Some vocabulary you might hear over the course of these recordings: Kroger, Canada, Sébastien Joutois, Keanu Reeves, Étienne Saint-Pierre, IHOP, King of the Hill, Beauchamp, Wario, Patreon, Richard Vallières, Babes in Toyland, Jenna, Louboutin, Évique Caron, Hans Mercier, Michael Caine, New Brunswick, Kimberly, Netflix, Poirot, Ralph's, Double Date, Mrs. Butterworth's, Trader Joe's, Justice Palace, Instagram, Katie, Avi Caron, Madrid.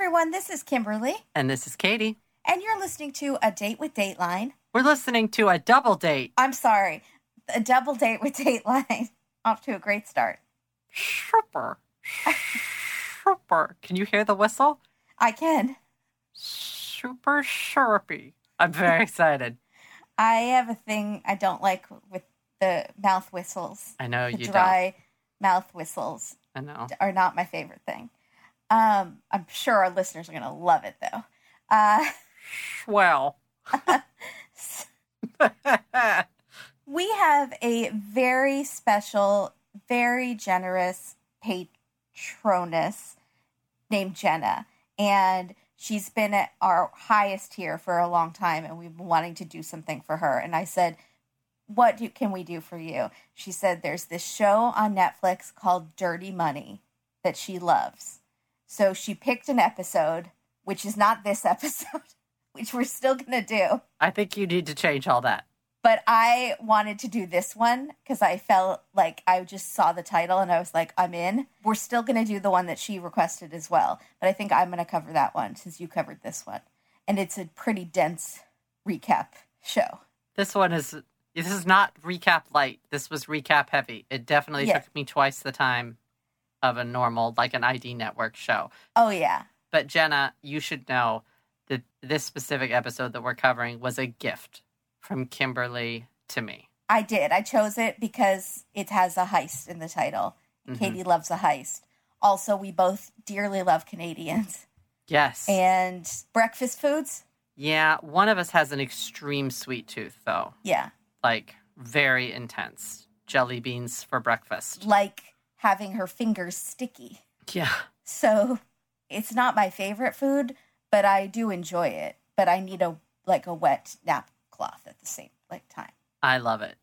everyone. This is Kimberly. And this is Katie. And you're listening to A Date with Dateline. We're listening to a double date. I'm sorry. A double date with Dateline. Off to a great start. Super. Super. Can you hear the whistle? I can. Super syrupy. I'm very excited. I have a thing I don't like with the mouth whistles. I know you don't. Dry mouth whistles. I know. Are not my favorite thing. I'm sure our listeners are going to love it, though. Well. We have a very special, very generous patroness named Jenna, and she's been at our highest tier for a long time, and we've been wanting to do something for her. And I said, can we do for you? She said, there's this show on Netflix called Dirty Money that she loves. So she picked an episode, which is not this episode, which we're still going to do. I think you need to change all that. But I wanted to do this one because I felt like I just saw the title and I was like, I'm in. We're still going to do the one that she requested as well. But I think I'm going to cover that one since you covered this one. And it's a pretty dense recap show. This is not recap light. This was recap heavy. It definitely took me twice the time of a normal, like an ID Network show. Oh, yeah. But Jenna, you should know that this specific episode that we're covering was a gift from Kimberly to me. I did. I chose it because it has a heist in the title. Mm-hmm. Katie loves a heist. Also, we both dearly love Canadians. Yes. And breakfast foods. Yeah. One of us has an extreme sweet tooth, though. Yeah. Like, very intense. Jelly beans for breakfast. Like having her fingers sticky. Yeah. So, it's not my favorite food, but I do enjoy it. But I need a wet napcloth at the same time. I love it.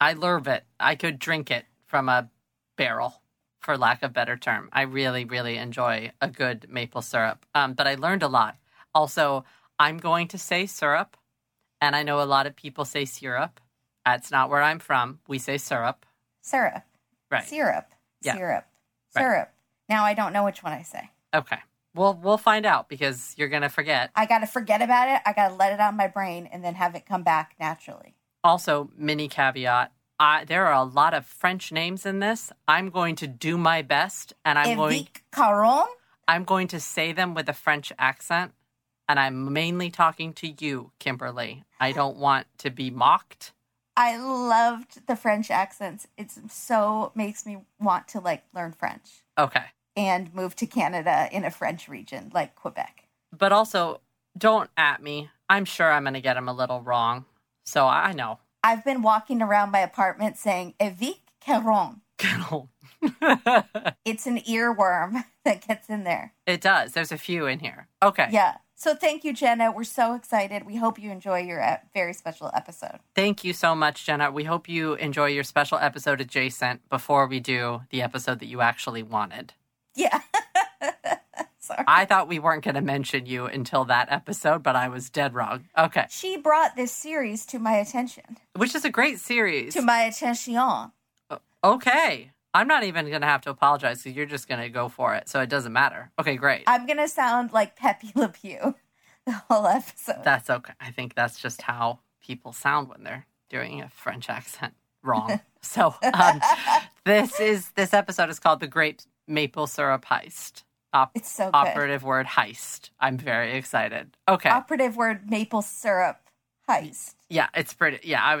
I love it. I could drink it from a barrel, for lack of a better term. I really, really enjoy a good maple syrup. But I learned a lot. Also, I'm going to say syrup, and I know a lot of people say syrup. That's not where I'm from. We say syrup. Syrup. Right. Syrup. Yeah. Syrup. Right. Syrup. Now I don't know which one I say. Okay. Well, we'll find out because you're going to forget. I got to forget about it. I got to let it out of my brain and then have it come back naturally. Also, mini caveat, there are a lot of French names in this. I'm going to do my best and Évique Caron. I'm going to say them with a French accent. And I'm mainly talking to you, Kimberly. I don't want to be mocked. I loved the French accents. It so makes me want to, learn French. Okay. And move to Canada in a French region like Quebec. But also, don't at me. I'm sure I'm going to get them a little wrong. So I know. I've been walking around my apartment saying, Évique Caron. Caron. It's an earworm that gets in there. It does. There's a few in here. Okay. Yeah. So thank you, Jenna. We're so excited. We hope you enjoy your very special episode. Thank you so much, Jenna. We hope you enjoy your special episode adjacent before we do the episode that you actually wanted. Yeah. Sorry. I thought we weren't going to mention you until that episode, but I was dead wrong. Okay. She brought this series to my attention. Which is a great series. To my attention. Okay. I'm not even going to have to apologize because you're just going to go for it. So it doesn't matter. Okay, great. I'm going to sound like Pepe Le Pew the whole episode. That's okay. I think that's just how people sound when they're doing a French accent wrong. So this episode is called The Great Maple Syrup Heist. It's so good. Operative word heist. I'm very excited. Okay. Operative word maple syrup heist. Yeah, it's pretty. Yeah, I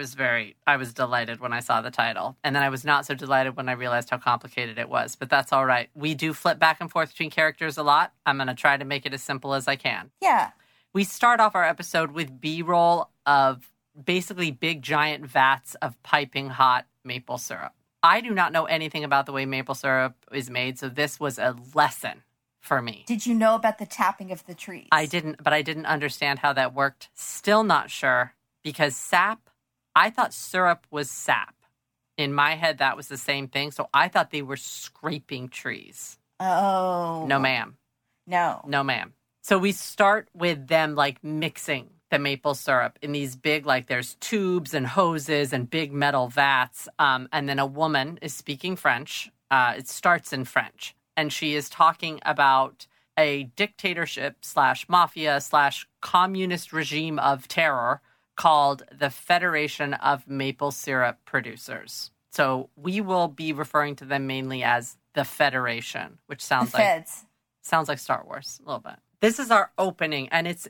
was delighted when I saw the title. And then I was not so delighted when I realized how complicated it was. But that's all right. We do flip back and forth between characters a lot. I'm going to try to make it as simple as I can. Yeah. We start off our episode with B-roll of basically big giant vats of piping hot maple syrup. I do not know anything about the way maple syrup is made, so this was a lesson for me. Did you know about the tapping of the trees? I didn't, but I didn't understand how that worked. Still not sure, because sap, I thought syrup was sap. In my head, that was the same thing, so I thought they were scraping trees. Oh. No, ma'am. No. No, ma'am. So we start with them, mixing the maple syrup in these big, there's tubes and hoses and big metal vats. And then a woman is speaking French. It starts in French. And she is talking about a dictatorship slash mafia slash communist regime of terror called the Federation of Maple Syrup Producers. So we will be referring to them mainly as the Federation, which sounds like Star Wars a little bit. This is our opening, and this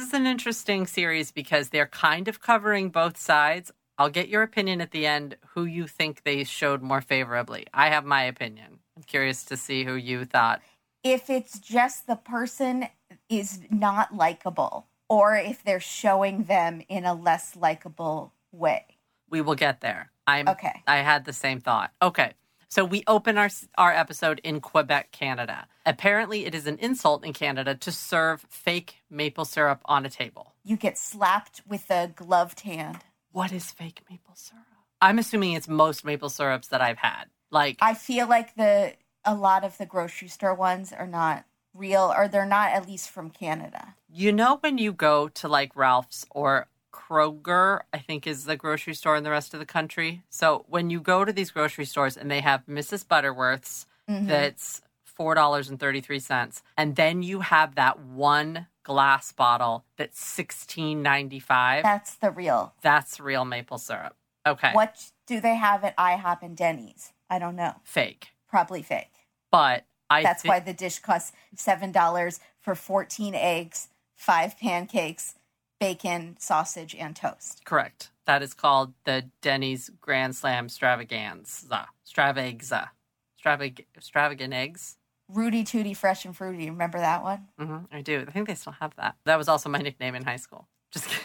is an interesting series because they're kind of covering both sides. I'll get your opinion at the end, who you think they showed more favorably. I have my opinion. I'm curious to see who you thought. If it's just the person is not likable, or if they're showing them in a less likable way. We will get there. Okay. I had the same thought. Okay. So we open our episode in Quebec, Canada. Apparently, it is an insult in Canada to serve fake maple syrup on a table. You get slapped with a gloved hand. What is fake maple syrup? I'm assuming it's most maple syrups that I've had. I feel like a lot of the grocery store ones are not real, or they're not at least from Canada. You know when you go to Ralph's or Kroger, I think is the grocery store in the rest of the country. So when you go to these grocery stores and they have Mrs. Butterworth's that's $4.33, and then you have that one glass bottle that's $16.95. That's real maple syrup. Okay. What do they have at IHOP and Denny's? I don't know. Fake. Probably fake. But that's why the dish costs $7 for 14 eggs, 5 pancakes, bacon, sausage, and toast. Correct. That is called the Denny's Grand Slam Stravaganza. Stravagant eggs. Rudy Tooty Fresh and Fruity. Remember that one? Mm-hmm. I do. I think they still have that. That was also my nickname in high school. Just kidding.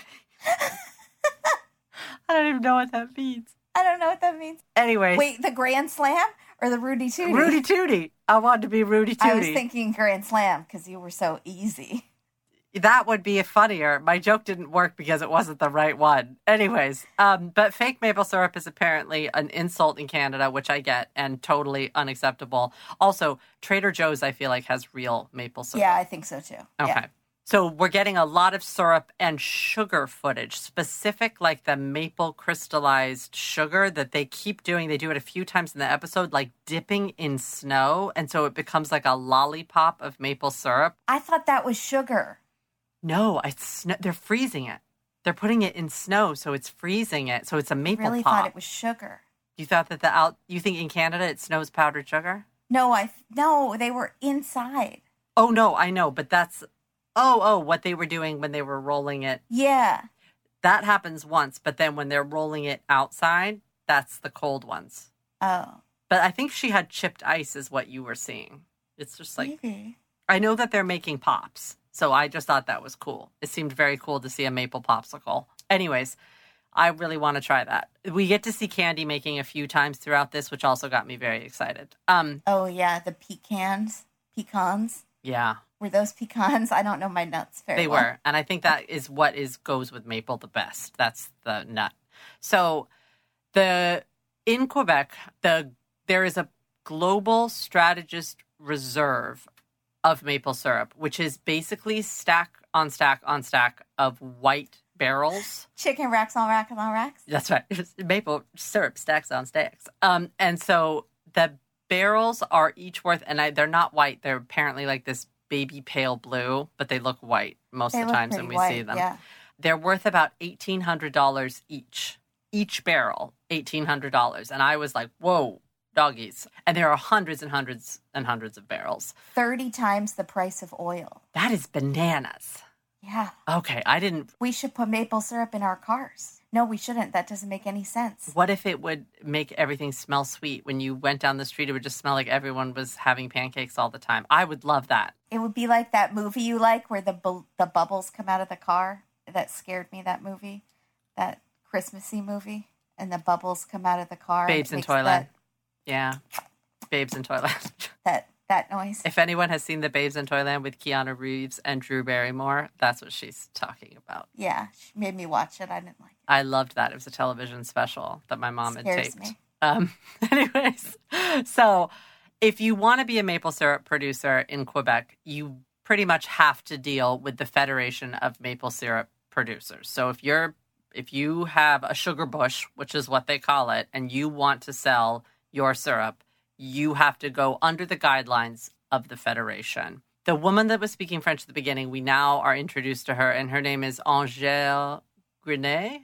I don't even know what that means. Anyways. Wait, the Grand Slam or the Rudy Tooty? Rudy Tooty. I wanted to be Rudy Tooty. I was thinking Grand Slam because you were so easy. That would be funnier. My joke didn't work because it wasn't the right one. Anyways, but fake maple syrup is apparently an insult in Canada, which I get, and totally unacceptable. Also, Trader Joe's, I feel like, has real maple syrup. Yeah, I think so, too. Okay. Yeah. So we're getting a lot of syrup and sugar footage, specific like the maple crystallized sugar that they keep doing. They do it a few times in the episode, like dipping in snow. And so it becomes like a lollipop of maple syrup. I thought that was sugar. No, they're freezing it. They're putting it in snow, so it's freezing it. So it's a maple pop. I really thought it was sugar. You thought that you think in Canada it snows powdered sugar? No, no, they were inside. Oh, no, I know, but that's, what they were doing when they were rolling it. Yeah. That happens once, but then when they're rolling it outside, that's the cold ones. Oh. But I think she had chipped ice is what you were seeing. It's just like, maybe. I know that they're making pops. So I just thought that was cool. It seemed very cool to see a maple popsicle. Anyways, I really want to try that. We get to see candy making a few times throughout this, which also got me very excited. Oh, yeah. The pecans. Yeah. Were those pecans? I don't know my nuts very well. They were. And I think that is what goes with maple the best. That's the nut. So in Quebec, there is a global strategist reserve of maple syrup, which is basically stack on stack on stack of white barrels. Chicken racks on racks on racks. That's right. Maple syrup stacks on stacks. And so the barrels are each worth, they're not white. They're apparently like this baby pale blue, but they look white most of the times when we see them. Yeah. They're worth about $1,800 each. Each barrel, $1,800. And I was like, whoa. Doggies. And there are hundreds and hundreds and hundreds of barrels. 30 times the price of oil. That is bananas. Yeah. Okay, We should put maple syrup in our cars. No, we shouldn't. That doesn't make any sense. What if it would make everything smell sweet? When you went down the street, it would just smell like everyone was having pancakes all the time. I would love that. It would be like that movie you like where the bubbles come out of the car. That scared me, that movie. That Christmassy movie. And the bubbles come out of the car. Babes in Toyland. Yeah. Babes in Toyland. that noise. If anyone has seen the Babes in Toyland with Keanu Reeves and Drew Barrymore, that's what she's talking about. Yeah. She made me watch it. I didn't like it. I loved that. It was a television special that my mom had taped. Me. Anyways, so if you want to be a maple syrup producer in Quebec, you pretty much have to deal with the Federation of Maple Syrup Producers. So if you have a sugar bush, which is what they call it, and you want to sell your syrup, you have to go under the guidelines of the Federation. The woman that was speaking French at the beginning, we now are introduced to her, and her name is Angèle Grenier.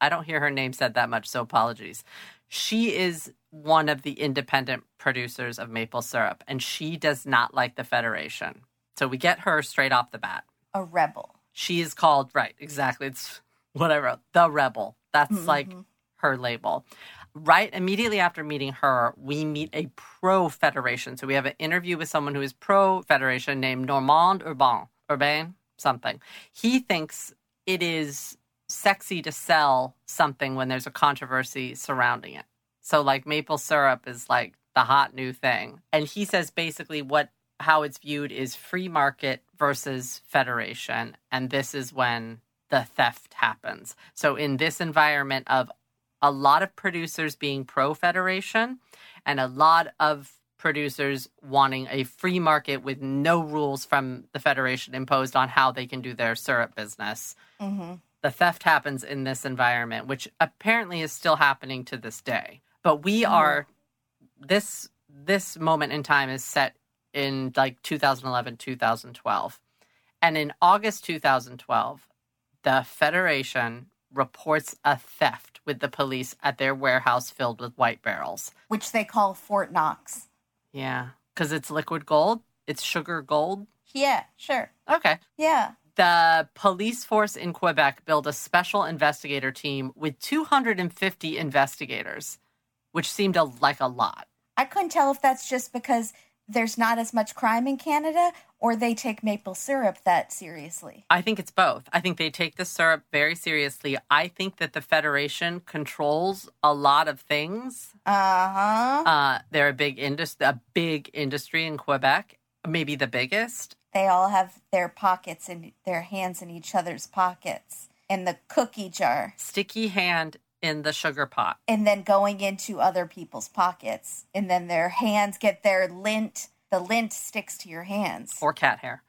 I don't hear her name said that much, so apologies. She is one of the independent producers of maple syrup, and she does not like the Federation. So we get her straight off the bat. A rebel. She is called, right, exactly. It's what I wrote, the rebel. That's like her label. Right immediately after meeting her, we meet a pro-Federation. So we have an interview with someone who is pro-Federation named Normand Urbain, something. He thinks it is sexy to sell something when there's a controversy surrounding it. So like maple syrup is like the hot new thing. And he says basically how it's viewed is free market versus Federation. And this is when the theft happens. So in this environment of a lot of producers being pro-Federation and a lot of producers wanting a free market with no rules from the Federation imposed on how they can do their syrup business. Mm-hmm. The theft happens in this environment, which apparently is still happening to this day. But we are, this moment in time is set in like 2011, 2012. And in August 2012, the Federation reports a theft with the police at their warehouse filled with white barrels. Which they call Fort Knox. Yeah, because it's liquid gold? It's sugar gold? Yeah, sure. Okay. Yeah. The police force in Quebec built a special investigator team with 250 investigators, which seemed like a lot. I couldn't tell if that's just because there's not as much crime in Canada, or they take maple syrup that seriously. I think it's both. I think they take the syrup very seriously. I think that the Federation controls a lot of things. They're a big industry in Quebec, maybe the biggest. They all have their pockets and their hands in each other's pockets, and the cookie jar. Sticky hand in the sugar pot. And then going into other people's pockets. And then their hands get their lint. The lint sticks to your hands. Or cat hair,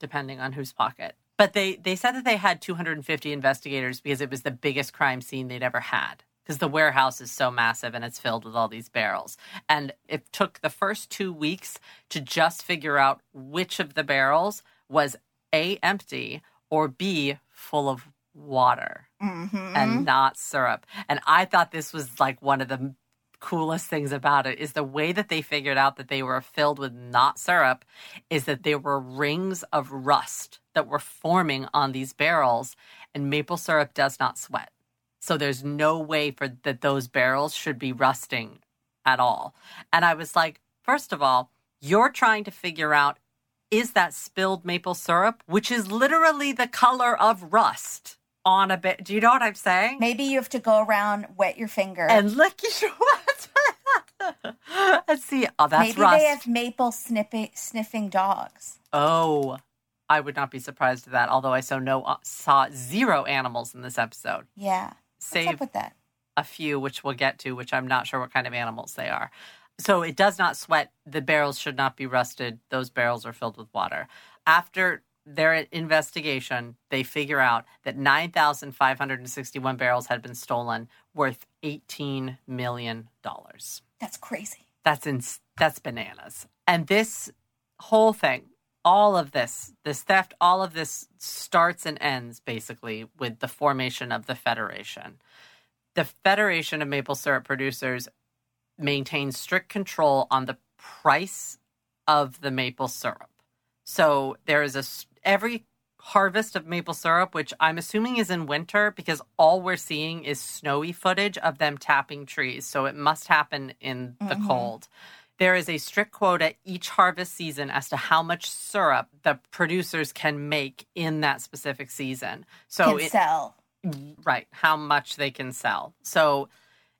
depending on whose pocket. But they said that they had 250 investigators because it was the biggest crime scene they'd ever had. Because the warehouse is so massive and it's filled with all these barrels. And it took the first 2 weeks to just figure out which of the barrels was A, empty, or B, full of water and not syrup. And I thought this was like one of the coolest things about it is the way that they figured out that they were filled with not syrup is that there were rings of rust that were forming on these barrels, and maple syrup does not sweat. So there's no way for that those barrels should be rusting at all. And I was like, first of all, you're trying to figure out, is that spilled maple syrup, which is literally the color of rust. On a bit. Do you know what I'm saying? Maybe you have to go around, wet your finger. And look at what? Let's see. Oh, that's maybe rust. Maybe they have maple sniffing dogs. Oh, I would not be surprised at that, although I saw zero animals in this episode. Yeah. Save what's up with that? A few, which we'll get to, which I'm not sure what kind of animals they are. So it does not sweat. The barrels should not be rusted. Those barrels are filled with water. After their investigation, they figure out that 9,561 barrels had been stolen, worth $18 million. That's crazy. That's bananas. And this whole thing, all of this theft, all of this starts and ends, basically, with the formation of the Federation. The Federation of Maple Syrup Producers maintains strict control on the price of the maple syrup. So there is every harvest of maple syrup, which I'm assuming is in winter because all we're seeing is snowy footage of them tapping trees. So it must happen in the cold. There is a strict quota each harvest season as to how much syrup the producers can make in that specific season. So sell. Right, how much they can sell. So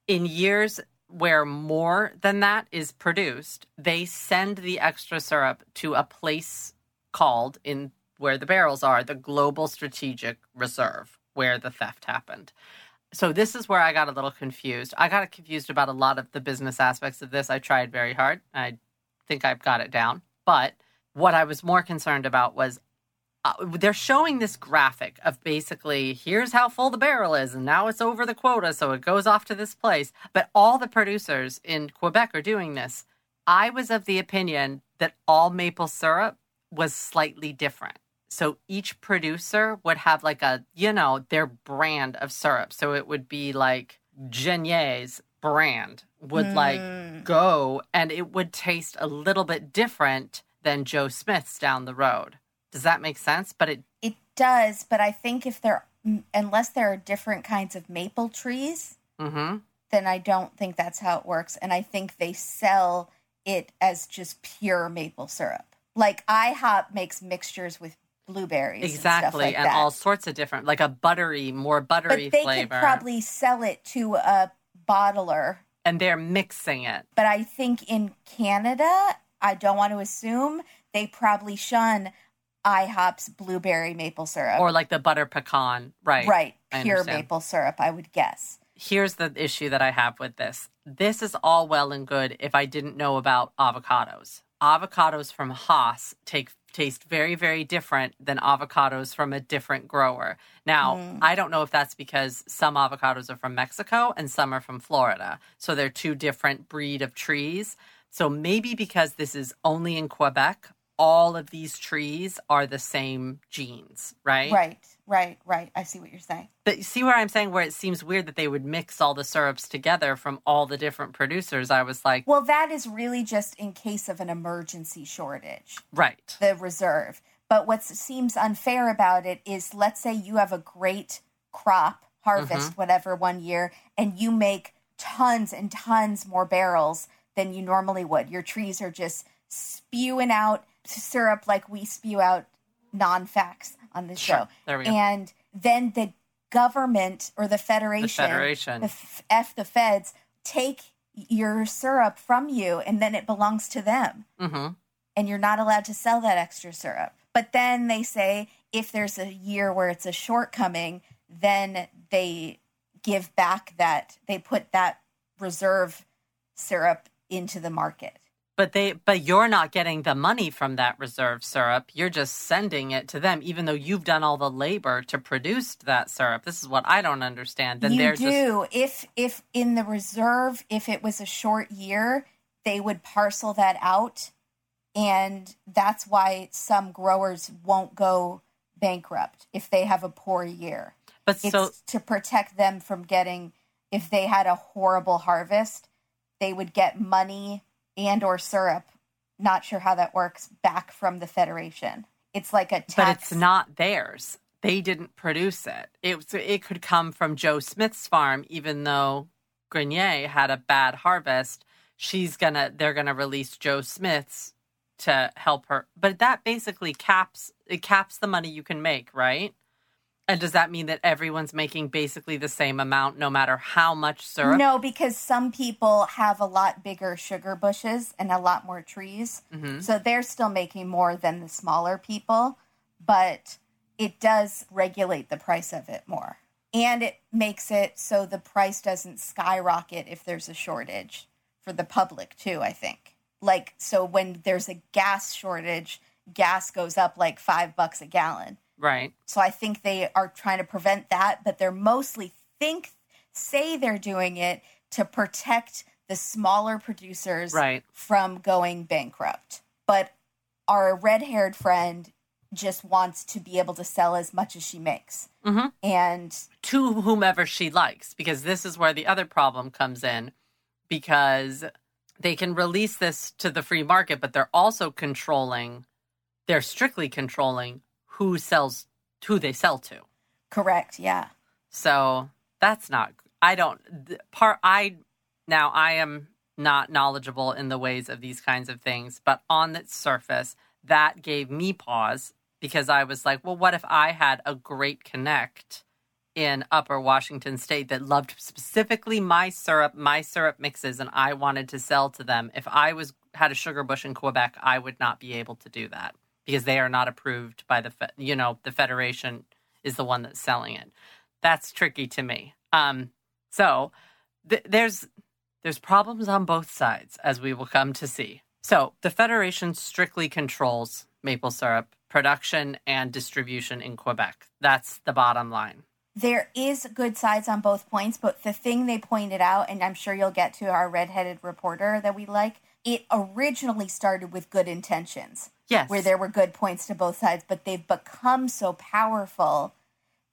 in years where more than that is produced, they send the extra syrup to a place called, in where the barrels are, the Global Strategic Reserve, where the theft happened. So this is where I got a little confused. I got confused about a lot of the business aspects of this. I tried very hard. I think I've got it down. But what I was more concerned about was they're showing this graphic of basically, here's how full the barrel is, and now it's over the quota, so it goes off to this place. But all the producers in Quebec are doing this. I was of the opinion that all maple syrup was slightly different. So each producer would have like a, you know, their brand of syrup. So it would be like Genier's brand would like go, and it would taste a little bit different than Joe Smith's down the road. Does that make sense? But it does. But I think unless there are different kinds of maple trees, then I don't think that's how it works. And I think they sell it as just pure maple syrup. Like IHOP makes mixtures with blueberries. Exactly. And stuff like that. All sorts of different, like a buttery, more buttery flavor. But they could probably sell it to a bottler. And they're mixing it. But I think in Canada, I don't want to assume, they probably shun IHOP's blueberry maple syrup. Or like the butter pecan, right? Right. Pure maple syrup, I would guess. Here's the issue that I have with this. This is all well and good if I didn't know about avocados. Avocados from Haas taste very, very different than avocados from a different grower. Now, I don't know if that's because some avocados are from Mexico and some are from Florida. So they're two different breed of trees. So maybe because this is only in Quebec, all of these trees are the same genes, right? Right. I see what you're saying. But you see where I'm saying where it seems weird that they would mix all the syrups together from all the different producers? I was like... Well, that is really just in case of an emergency shortage. Right. The reserve. But what seems unfair about it is, let's say you have a great crop, harvest, whatever, one year, and you make tons and tons more barrels than you normally would. Your trees are just spewing out syrup like we spew out non-facts on this show. There we go. And then the government or the feds take your syrup from you, and then it belongs to them. And you're not allowed to sell that extra syrup. But then they say if there's a year where it's a shortcoming, then they give back that, they put that reserve syrup into the market. But you're not getting the money from that reserve syrup. You're just sending it to them, even though you've done all the labor to produce that syrup. This is what I don't understand. Then you do. If in the reserve, if it was a short year, they would parcel that out. And that's why some growers won't go bankrupt if they have a poor year. But it's to protect them from getting, if they had a horrible harvest, they would get money and or syrup, not sure how that works, back from the Federation. It's like a tax. But it's not theirs. They didn't produce it. It could come from Joe Smith's farm, even though Grenier had a bad harvest. They're going to release Joe Smith's to help her. But that basically caps the money you can make, right? And does that mean that everyone's making basically the same amount no matter how much syrup? No, because some people have a lot bigger sugar bushes and a lot more trees. So they're still making more than the smaller people, but it does regulate the price of it more. And it makes it so the price doesn't skyrocket if there's a shortage for the public too, I think. Like, so when there's a gas shortage, gas goes up like $5 a gallon. Right. So I think they are trying to prevent that, but they're mostly say they're doing it to protect the smaller producers from going bankrupt. But our red-haired friend just wants to be able to sell as much as she makes. And to whomever she likes, because this is where the other problem comes in, because they can release this to the free market, but they're also strictly controlling who they sell to. Correct, yeah. So that's not, I am not knowledgeable in the ways of these kinds of things, but on the surface, that gave me pause because I was like, well, what if I had a great connect in Upper Washington State that loved specifically my syrup mixes, and I wanted to sell to them? If I had a sugar bush in Quebec, I would not be able to do that, because they are not approved by the Federation is the one that's selling it. That's tricky to me. So there's problems on both sides, as we will come to see. So the Federation strictly controls maple syrup production and distribution in Quebec. That's the bottom line. There is good sides on both points, but the thing they pointed out, and I'm sure you'll get to our redheaded reporter that we like, it originally started with good intentions. Yes. Where there were good points to both sides, but they've become so powerful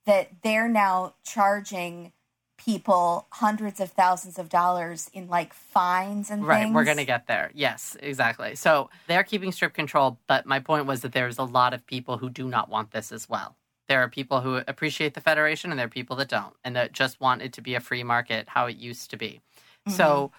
that they're now charging people hundreds of thousands of dollars in like fines and things. Right, we're going to get there. Yes, exactly. So they're keeping strict control, but my point was that there's a lot of people who do not want this as well. There are people who appreciate the Federation and there are people that don't and that just want it to be a free market, how it used to be. Mm-hmm. So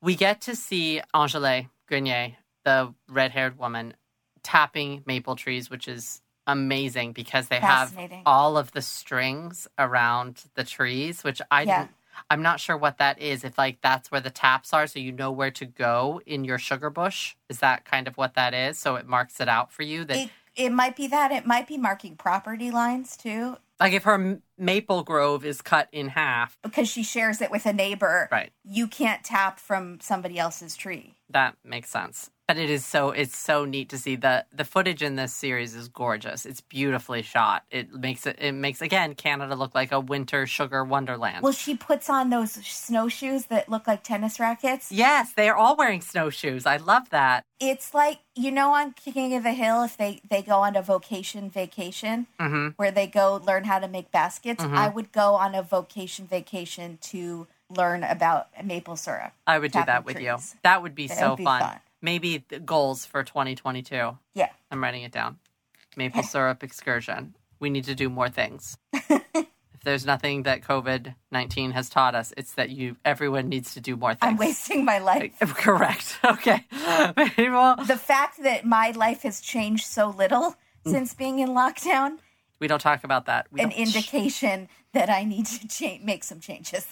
we get to see Angèle Grenier, the red-haired woman, tapping maple trees, which is amazing because they have all of the strings around the trees, which I'm not sure what that is. If like that's where the taps are, so you know where to go in your sugar bush. Is that kind of what that is? So it marks it out for you. That it might be that. It might be marking property lines too. Like if her maple grove is cut in half because she shares it with a neighbor, right? You can't tap from somebody else's tree. That makes sense. But it is so neat to see. The footage in this series is gorgeous. It's beautifully shot. It makes again Canada look like a winter sugar wonderland. Well, she puts on those snowshoes that look like tennis rackets. Yes, they are all wearing snowshoes. I love that. It's like, you know, on King of the Hill, if they go on a vacation mm-hmm. where they go learn how to make baskets, mm-hmm. I would go on a vacation to learn about maple syrup. I would do that with trees. You. That would be so fun. Maybe the goals for 2022. Yeah. I'm writing it down. Maple syrup excursion. We need to do more things. If there's nothing that COVID-19 has taught us, it's that everyone needs to do more things. I'm wasting my life. Correct. Okay. Well, the fact that my life has changed so little since being in lockdown. We don't talk about that. An indication that I need to make some changes.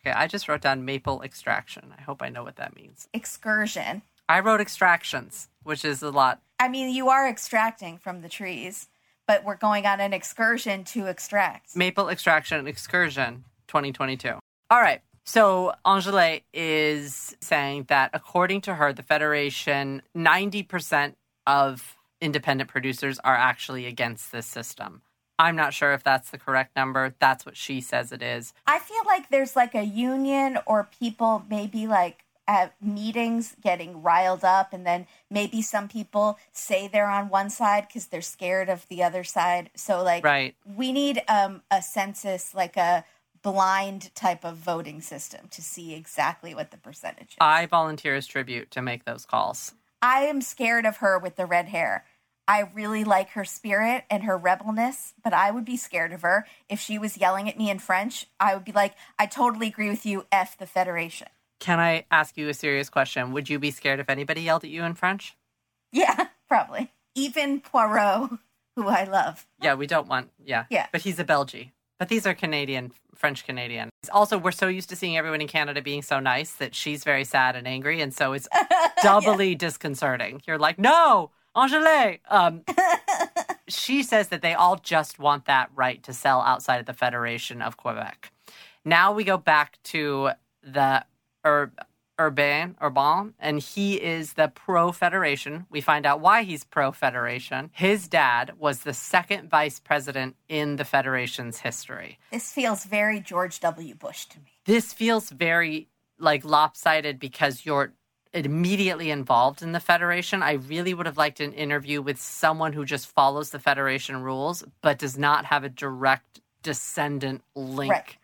Okay. I just wrote down maple extraction. I hope I know what that means. Excursion. I wrote extractions, which is a lot. I mean, you are extracting from the trees, but we're going on an excursion to extract. Maple extraction excursion 2022. All right. So Angèle is saying that according to her, the Federation, 90% of independent producers are actually against this system. I'm not sure if that's the correct number. That's what she says it is. I feel like there's like a union or people maybe like at meetings getting riled up, and then maybe some people say they're on one side because they're scared of the other side. So, like, We need a census, like a blind type of voting system to see exactly what the percentage is. I volunteer as tribute to make those calls. I am scared of her with the red hair. I really like her spirit and her rebelness, but I would be scared of her. If she was yelling at me in French, I would be like, I totally agree with you, F the Federation. Can I ask you a serious question? Would you be scared if anybody yelled at you in French? Yeah, probably. Even Poirot, who I love. Yeah, we don't want... Yeah. Yeah. But he's a Belgian. But these are Canadian, French-Canadian. Also, we're so used to seeing everyone in Canada being so nice that she's very sad and angry, and so it's doubly disconcerting. You're like, no, Angèle! She says that they all just want that right to sell outside of the Federation of Quebec. Now we go back to the... Urbain, and he is the pro-Federation. We find out why he's pro-Federation. His dad was the second vice president in the Federation's history. This feels very George W. Bush to me. This feels very, like, lopsided because you're immediately involved in the Federation. I really would have liked an interview with someone who just follows the Federation rules but does not have a direct descendant link. Right.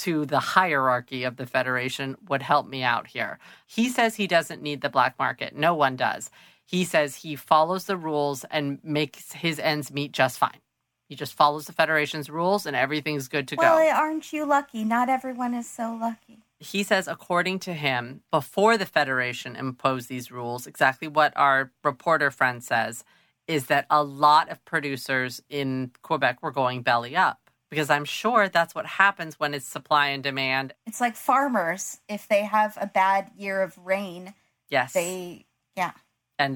To the hierarchy of the Federation would help me out here. He says he doesn't need the black market. No one does. He says he follows the rules and makes his ends meet just fine. He just follows the Federation's rules and everything's good to go. Well, aren't you lucky? Not everyone is so lucky. He says, according to him, before the Federation imposed these rules, exactly what our reporter friend says, is that a lot of producers in Quebec were going belly up. Because I'm sure that's what happens when it's supply and demand. It's like farmers. If they have a bad year of rain, And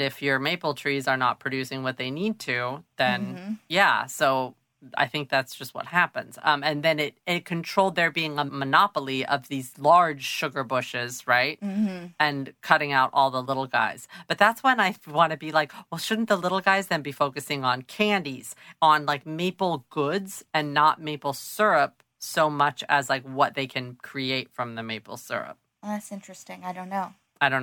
if your maple trees are not producing what they need to, then, So I think that's just what happens. And then it controlled there being a monopoly of these large sugar bushes, right? Mm-hmm. And cutting out all the little guys. But that's when I want to be like, well, shouldn't the little guys then be focusing on candies, on like maple goods and not maple syrup so much as like what they can create from the maple syrup? Well, that's interesting. I don't know either.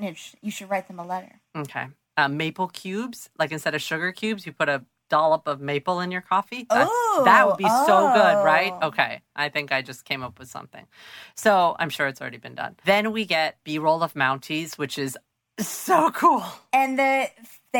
Yeah, you should write them a letter. Okay. maple cubes. Like instead of sugar cubes, you put a dollop of maple in your coffee. That would be so good, right? Okay. I think I just came up with something. So I'm sure it's already been done. Then we get B-roll of Mounties, which is so cool. And they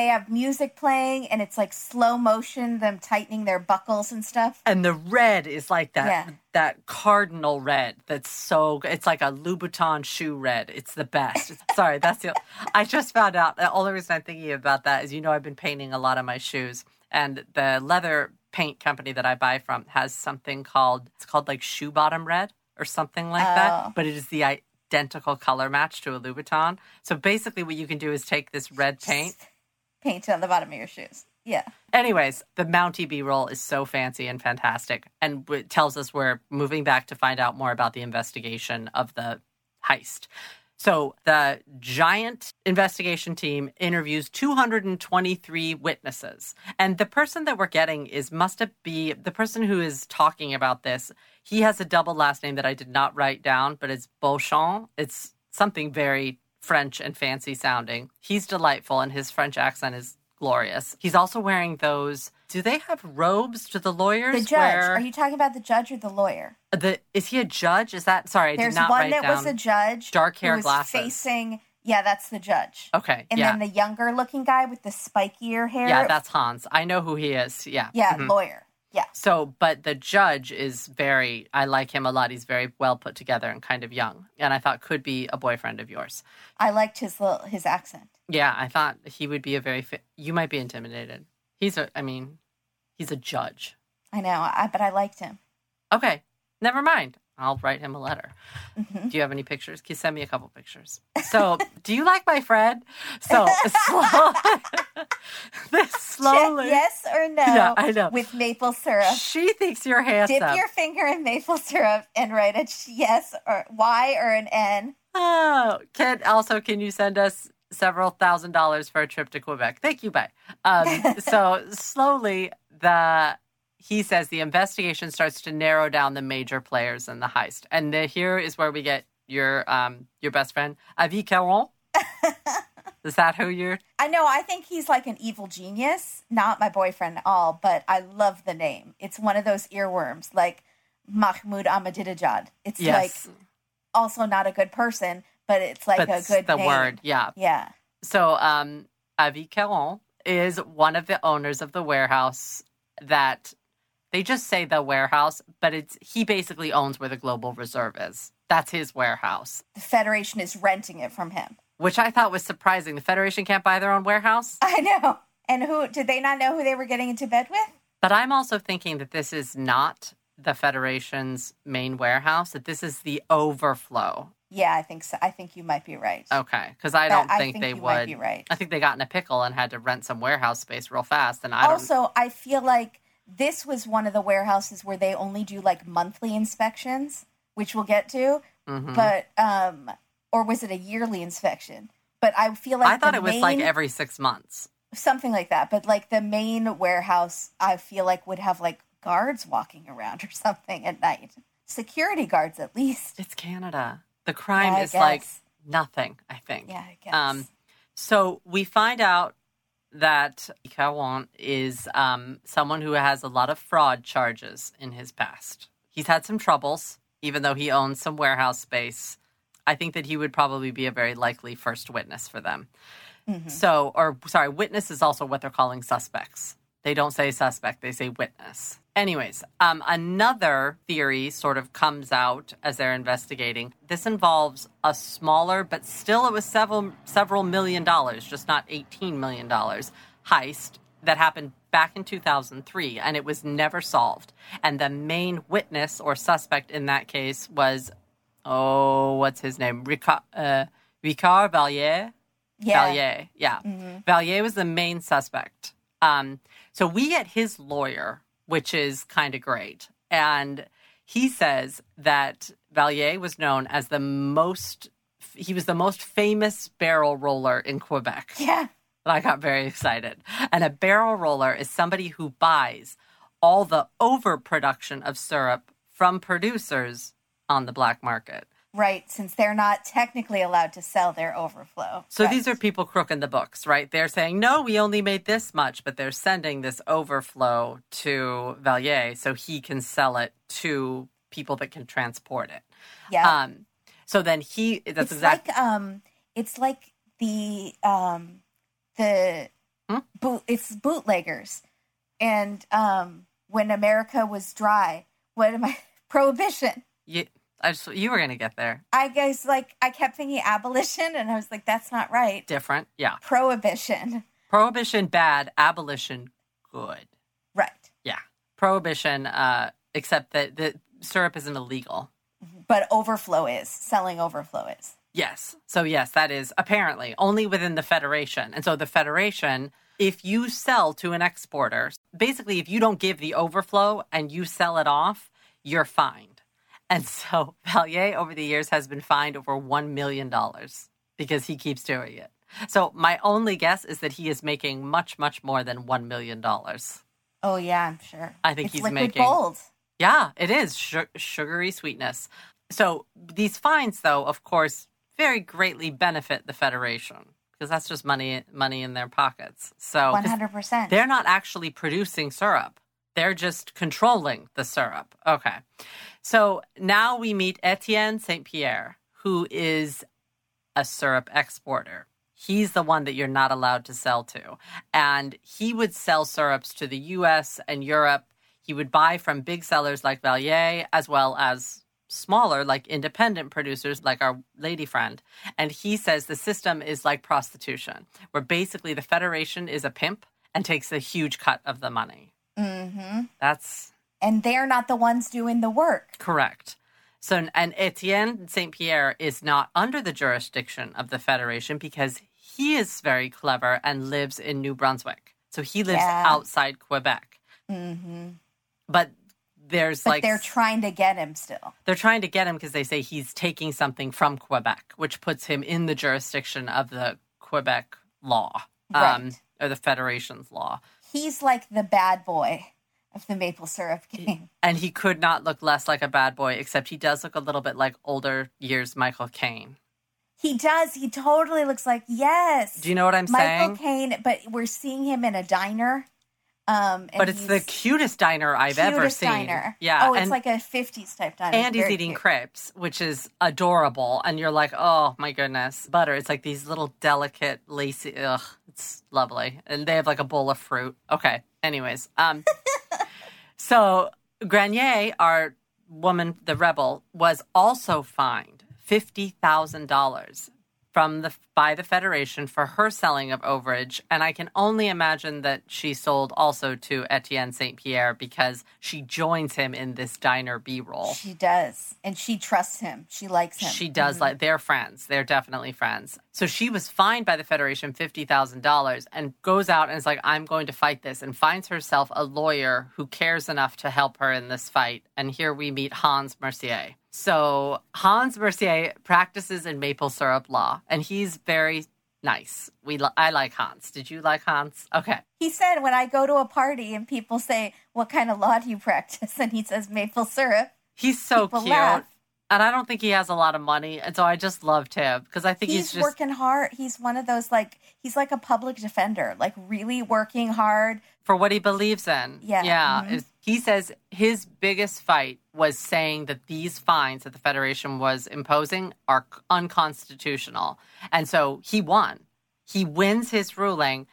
have music playing, and it's like slow motion, them tightening their buckles and stuff. And the red is like that cardinal red that's so good. It's like a Louboutin shoe red. It's the best. Sorry, that's the... I just found out. The only reason I'm thinking about that is, you know, I've been painting a lot of my shoes. And the leather paint company that I buy from has something called... It's called like shoe bottom red or something like that. But it is the identical color match to a Louboutin. So basically what you can do is take this red paint... Paint on the bottom of your shoes. Yeah. Anyways, the Mountie B-roll is so fancy and fantastic. And it tells us we're moving back to find out more about the investigation of the heist. So the giant investigation team interviews 223 witnesses. And the person that we're getting is the person who is talking about this. He has a double last name that I did not write down, but it's Beauchamp. It's something very French and fancy sounding. He's delightful, and his French accent is glorious. He's also wearing those... Do they have robes? Do the lawyers? The judge. Are you talking about the judge or the lawyer? Is he a judge? Is that... Sorry, I did not write down. There's one that was a judge. Dark hair, glasses. Facing... Yeah, that's the judge. Okay, and then the younger looking guy with the spikier hair. Yeah, that's Hans. I know who he is. Yeah. Yeah, mm-hmm. Lawyer. Yeah. So, but the judge is very... I like him a lot. He's very well put together and kind of young. And I thought could be a boyfriend of yours. I liked his accent. Yeah, I thought he would be a very... You might be intimidated. He's a judge. I know, but I liked him. Okay, never mind. I'll write him a letter. Mm-hmm. Do you have any pictures? Can you send me a couple pictures? So, do you like my friend? So, slowly. Yes or no? Yeah, I know. With maple syrup. She thinks you're handsome. Dip your finger in maple syrup and write a yes or Y or an N. Oh, can you send us several $1,000 for a trip to Quebec? Thank you, bye. So, slowly, he says the investigation starts to narrow down the major players in the heist. And here is where we get your best friend, Avi Caron. Is that who you're... I know. I think he's like an evil genius. Not my boyfriend at all, but I love the name. It's one of those earworms, like Mahmoud Ahmadinejad. It's like also not a good person, but it's like a good name. The word, yeah. Yeah. So Avi Caron is one of the owners of the warehouse that... They just say the warehouse, but he basically owns where the global reserve is. That's his warehouse. The Federation is renting it from him. Which I thought was surprising. The Federation can't buy their own warehouse? I know. And did they not know who they were getting into bed with? But I'm also thinking that this is not the Federation's main warehouse, that this is the overflow. Yeah, I think so. I think you might be right. Okay, because I don't think they would. Might be right. I think they got in a pickle and had to rent some warehouse space real fast. And I feel like this was one of the warehouses where they only do like monthly inspections, which we'll get to. Mm-hmm. But or was it a yearly inspection? But I feel like I thought it was like every 6 months, something like that. But like the main warehouse, I feel like would have like guards walking around or something at night, security guards at least. It's Canada. The crime is like nothing, I think. Yeah, I guess. So we find out that Caron is someone who has a lot of fraud charges in his past. He's had some troubles, even though he owns some warehouse space. I think that he would probably be a very likely first witness for them. Mm-hmm. Witness is also what they're calling suspects. They don't say suspect, they say witness. Anyways, another theory sort of comes out as they're investigating. This involves a smaller, but still it was several $1,000,000, just not $18 million heist that happened back in 2003, and it was never solved. And the main witness or suspect in that case was, what's his name? Richard Vallières? Yeah. Vallières, yeah. Mm-hmm. Vallières was the main suspect. So we get his lawyer, which is kind of great. And he says that Vallières was known as he was the most famous barrel roller in Quebec. Yeah. And I got very excited. And a barrel roller is somebody who buys all the overproduction of syrup from producers on the black market. Right, since they're not technically allowed to sell their overflow. So right. These are people crooking the books, right? They're saying, no, we only made this much, but they're sending this overflow to Vallières so he can sell it to people that can transport it. Yeah. So then he... It's like it's bootleggers. And when America was dry, what am I... Prohibition. Yeah. You were going to get there. I guess, I kept thinking abolition, and I was like, that's not right. Different, yeah. Prohibition. Prohibition, bad. Abolition, good. Right. Yeah. Prohibition, except that the syrup isn't illegal. But overflow is. Selling overflow is. Yes. So, yes, that is apparently only within the Federation. And so the Federation, if you sell to an exporter, basically if you don't give the overflow and you sell it off, you're fine. And so Vallières, over the years, has been fined over $1 million because he keeps doing it. So my only guess is that he is making much, much more than $1 million. Oh, yeah, I'm sure. I think he's making... gold. Yeah, it is. Sugary sweetness. So these fines, though, of course, very greatly benefit the Federation because that's just money in their pockets. So 100%. They're not actually producing syrup. They're just controlling the syrup. Okay. So now we meet Étienne Saint-Pierre, who is a syrup exporter. He's the one that you're not allowed to sell to. And he would sell syrups to the U.S. and Europe. He would buy from big sellers like Vallières, as well as smaller, like independent producers, like our lady friend. And he says the system is like prostitution, where basically the Federation is a pimp and takes a huge cut of the money. Mm-hmm. And they're not the ones doing the work. Correct. So, and Étienne Saint-Pierre is not under the jurisdiction of the Federation because he is very clever and lives in New Brunswick. So he lives outside Quebec. Mm-hmm. But there's they're trying to get him still. They're trying to get him because they say he's taking something from Quebec, which puts him in the jurisdiction of the Quebec law. Right. Or the Federation's law. He's like the bad boy of the maple syrup game. And he could not look less like a bad boy, except he does look a little bit like older years Michael Caine. He does. He totally looks like, yes. Do you know what I'm saying? Michael Caine, but we're seeing him in a diner. But it's the cutest diner I've ever seen. Diner. Yeah. Oh, it's like a 50s type diner. And he's eating crepes, which is adorable. And you're like, oh, my goodness. Butter. It's like these little delicate, lacy. Ugh, it's lovely. And they have like a bowl of fruit. Okay. Anyways. So Grenier, our woman, the rebel, was also fined $50,000 by the Federation for her selling of overage. And I can only imagine that she sold also to Étienne Saint-Pierre because she joins him in this diner B-roll. She does. And she trusts him. She likes him. She does. Mm-hmm. They're friends. They're definitely friends. So she was fined by the Federation $50,000 and goes out and is like, I'm going to fight this, and finds herself a lawyer who cares enough to help her in this fight. And here we meet Hans Mercier. So Hans Mercier practices in maple syrup law, and he's very nice. I like Hans. Did you like Hans? Okay. He said, when I go to a party and people say, what kind of law do you practice? And he says, maple syrup. He's so people cute. Laugh. And I don't think he has a lot of money. And so I just loved him because I think he's just working hard. He's one of those, he's like a public defender, really working hard. For what he believes in. Yeah. Yeah. Mm-hmm. He says his biggest fight was saying that these fines that the Federation was imposing are unconstitutional. And so he won. He wins his ruling,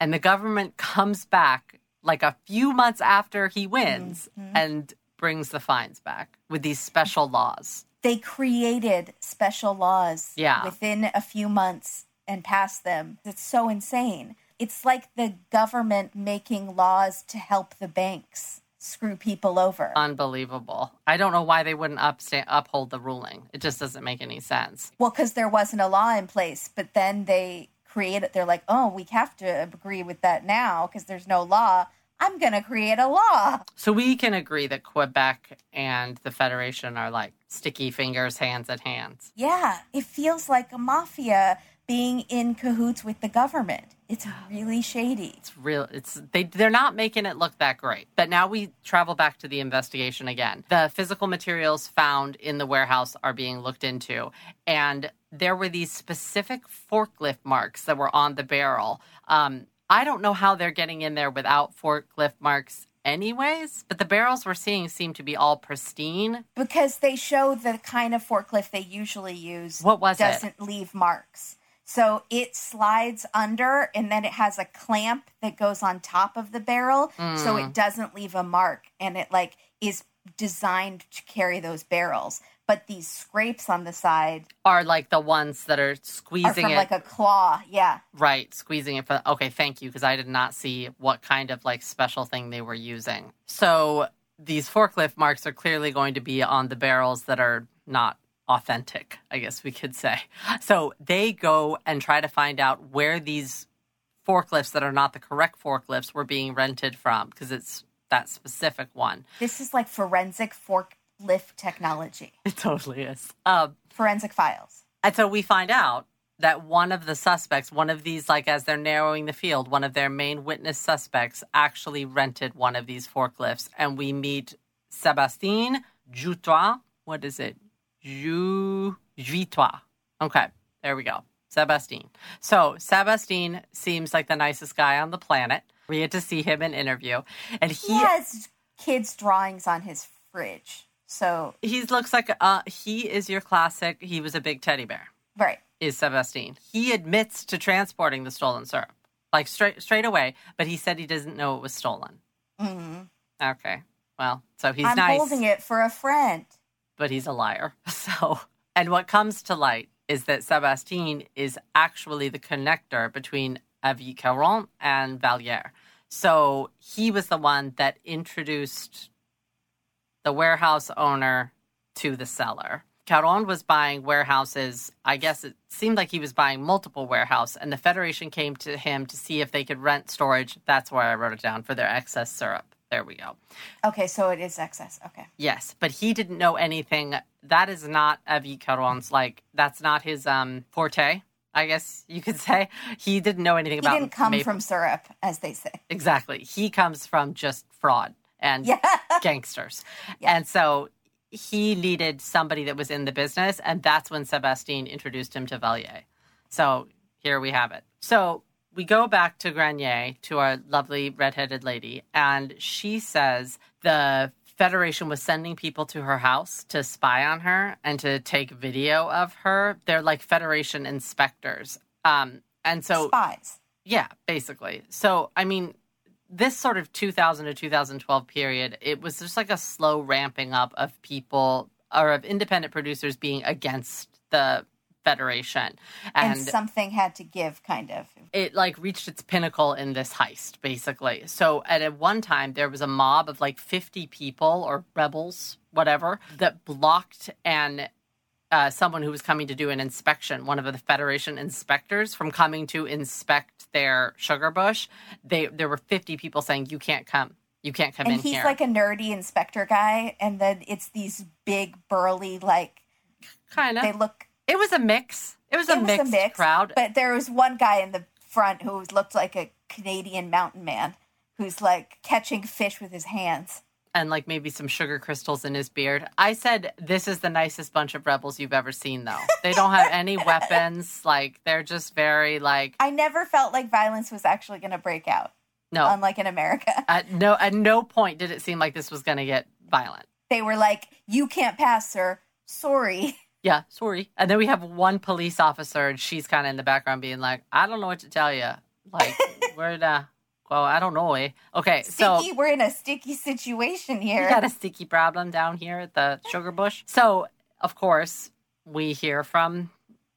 and the government comes back a few months after he wins and brings the fines back with these special laws. They created special laws within a few months and passed them. It's so insane. It's like the government making laws to help the banks screw people over. Unbelievable. I don't know why they wouldn't uphold the ruling. It just doesn't make any sense. Well, because there wasn't a law in place, but then they create it. They're like, oh, we have to agree with that now because there's no law. I'm going to create a law. So we can agree that Quebec and the Federation are like sticky fingers, hands in hands. Yeah, it feels like a mafia being in cahoots with the government. It's really shady. It's real. They're not making it look that great. But now we travel back to the investigation again. The physical materials found in the warehouse are being looked into. And there were these specific forklift marks that were on the barrel. I don't know how they're getting in there without forklift marks anyways, but the barrels we're seeing seem to be all pristine. Because they show the kind of forklift they usually use. What was it? Doesn't leave marks. So it slides under, and then it has a clamp that goes on top of the barrel, so it doesn't leave a mark, and it, like, is designed to carry those barrels. But these scrapes on the side... are, like, the ones that are squeezing it. Are from, like, a claw, yeah. Right, squeezing it. Okay, thank you, because I did not see what kind of, like, special thing they were using. So these forklift marks are clearly going to be on the barrels that are not... authentic, I guess we could say. So they go and try to find out where these forklifts that are not the correct forklifts were being rented from, because it's that specific one. This is like forensic forklift technology. It totally is. Forensic files. And so we find out that one of the suspects, one of these, like, as they're narrowing the field, one of their main witness suspects actually rented one of these forklifts. And we meet Sébastien Joutois. What is it? Joutois. Okay, there we go. Sébastien. So Sébastien seems like the nicest guy on the planet. We had to see him in an interview. And he has kids' drawings on his fridge. So he looks like he is your classic. He was a big teddy bear. Right. Is Sébastien. He admits to transporting the stolen syrup, like straight away. But he said he doesn't know it was stolen. Mm-hmm. Okay. Well, so he's nice. I'm holding it for a friend. But he's a liar. So, and what comes to light is that Sébastien is actually the connector between Avi Caron and Vallières. So he was the one that introduced the warehouse owner to the seller. Caron was buying warehouses. I guess it seemed like he was buying multiple warehouses, and the Federation came to him to see if they could rent storage. That's where I wrote it down, for their excess syrup. There we go. Okay, so it is excess. Okay. Yes, but he didn't know anything. That is not Avi Caron's, like, that's not his forte, I guess you could say. He didn't know anything about maple. He didn't come from syrup, as they say. Exactly. He comes from just fraud and gangsters. Yeah. And so he needed somebody that was in the business, and that's when Sébastien introduced him to Vallières. So here we have it. So... we go back to Grenier, to our lovely redheaded lady, and she says the Federation was sending people to her house to spy on her and to take video of her. They're like Federation inspectors. And so... spies. Yeah, basically. So, I mean, this sort of 2000 to 2012 period, it was just like a slow ramping up of people, or of independent producers being against the... Federation. And something had to give, kind of. It, like, reached its pinnacle in this heist, basically. So at one time, there was a mob of, like, 50 people, or rebels, whatever, that blocked someone who was coming to do an inspection, one of the Federation inspectors, from coming to inspect their sugar bush. There were 50 people saying, you can't come. You can't come in here. And he's, like, a nerdy inspector guy, and then it's these big, burly, like... kind of. They look... it was a mix. It was a mixed crowd. But there was one guy in the front who looked like a Canadian mountain man who's, like, catching fish with his hands. And, like, maybe some sugar crystals in his beard. I said, this is the nicest bunch of rebels you've ever seen, though. They don't have any weapons. Like, they're just very, like... I never felt like violence was actually going to break out. No. Unlike in America. At no point did it seem like this was going to get violent. They were like, you can't pass, sir. Sorry. Yeah, sorry. And then we have one police officer, and she's kind of in the background being like, I don't know what to tell you. Like, we're in a, well, I don't know. Okay, so... we're in a sticky situation here. We got a sticky problem down here at the sugar bush. So, of course, we hear from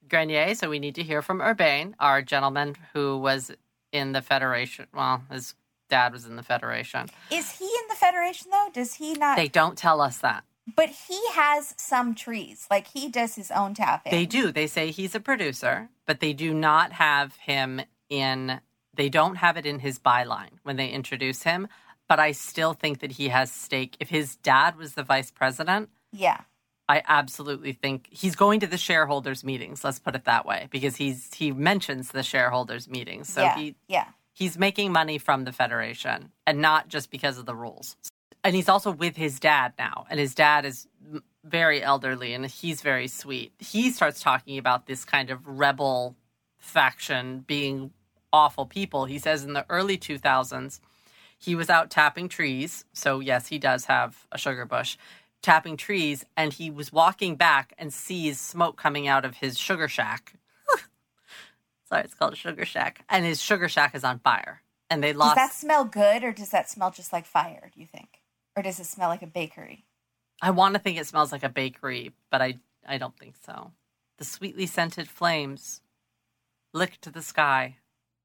Grenier, so we need to hear from Urbain, our gentleman who was in the Federation. Well, his dad was in the Federation. Is he in the Federation, though? Does he not... They don't tell us that. But he has some trees. Like, he does his own tapping. They do. They say he's a producer, but they do not have him in... they don't have it in his byline when they introduce him. But I still think that he has stake. If his dad was the vice president... yeah. I absolutely think he's going to the shareholders meetings. Let's put it that way, because he mentions the shareholders meetings. So he's making money from the Federation and not just because of the rules. And he's also with his dad now. And his dad is very elderly and he's very sweet. He starts talking about this kind of rebel faction being awful people. He says in the early 2000s, he was out tapping trees. So yes, he does have a sugar bush. Tapping trees, and he was walking back and sees smoke coming out of his sugar shack. Sorry, it's called a sugar shack. And his sugar shack is on fire. And they lost. Does that smell good, or does that smell just like fire, do you think? Or does it smell like a bakery? I want to think it smells like a bakery, but I don't think so. The sweetly scented flames licked the sky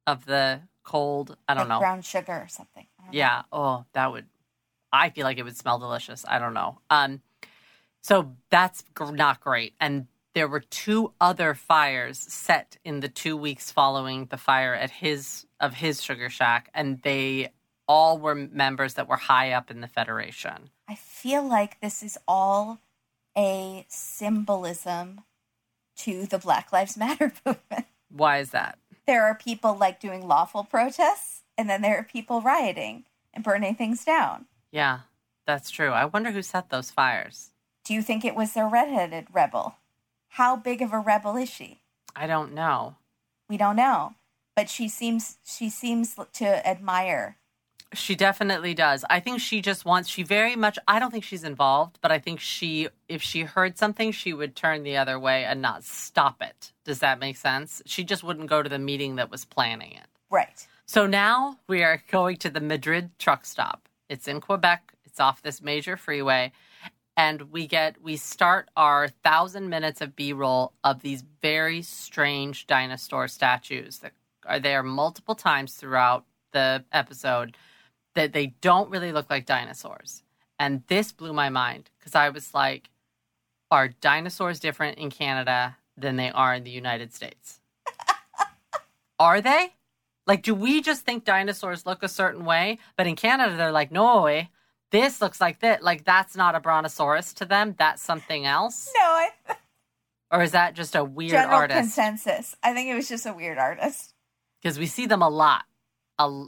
of the cold, I don't know. Brown sugar or something. Yeah, oh, that would. I feel like it would smell delicious. I don't know. So that's not great. And there were two other fires set in the 2 weeks following the fire at his sugar shack. And they all were members that were high up in the Federation. I feel like this is all a symbolism to the Black Lives Matter movement. Why is that? There are people like doing lawful protests, and then there are people rioting and burning things down. Yeah, that's true. I wonder who set those fires. Do you think it was their redheaded rebel? How big of a rebel is she? I don't know. We don't know. But she seems to admire. She definitely does. I think she just wants, she very much, I don't think she's involved, but I think if she heard something, she would turn the other way and not stop it. Does that make sense? She just wouldn't go to the meeting that was planning it. Right. So now we are going to the Madrid truck stop. It's in Quebec. It's off this major freeway. And we start our 1,000 minutes of B-roll of these very strange dinosaur statues that are there multiple times throughout the episode that they don't really look like dinosaurs. And this blew my mind because I was like, are dinosaurs different in Canada than they are in the United States? Are they? Like, do we just think dinosaurs look a certain way? But in Canada, they're like, no way. This looks like that. Like, that's not a brontosaurus to them. That's something else. No, or is that just a weird artist? General consensus. I think it was just a weird artist. Because we see them a lot.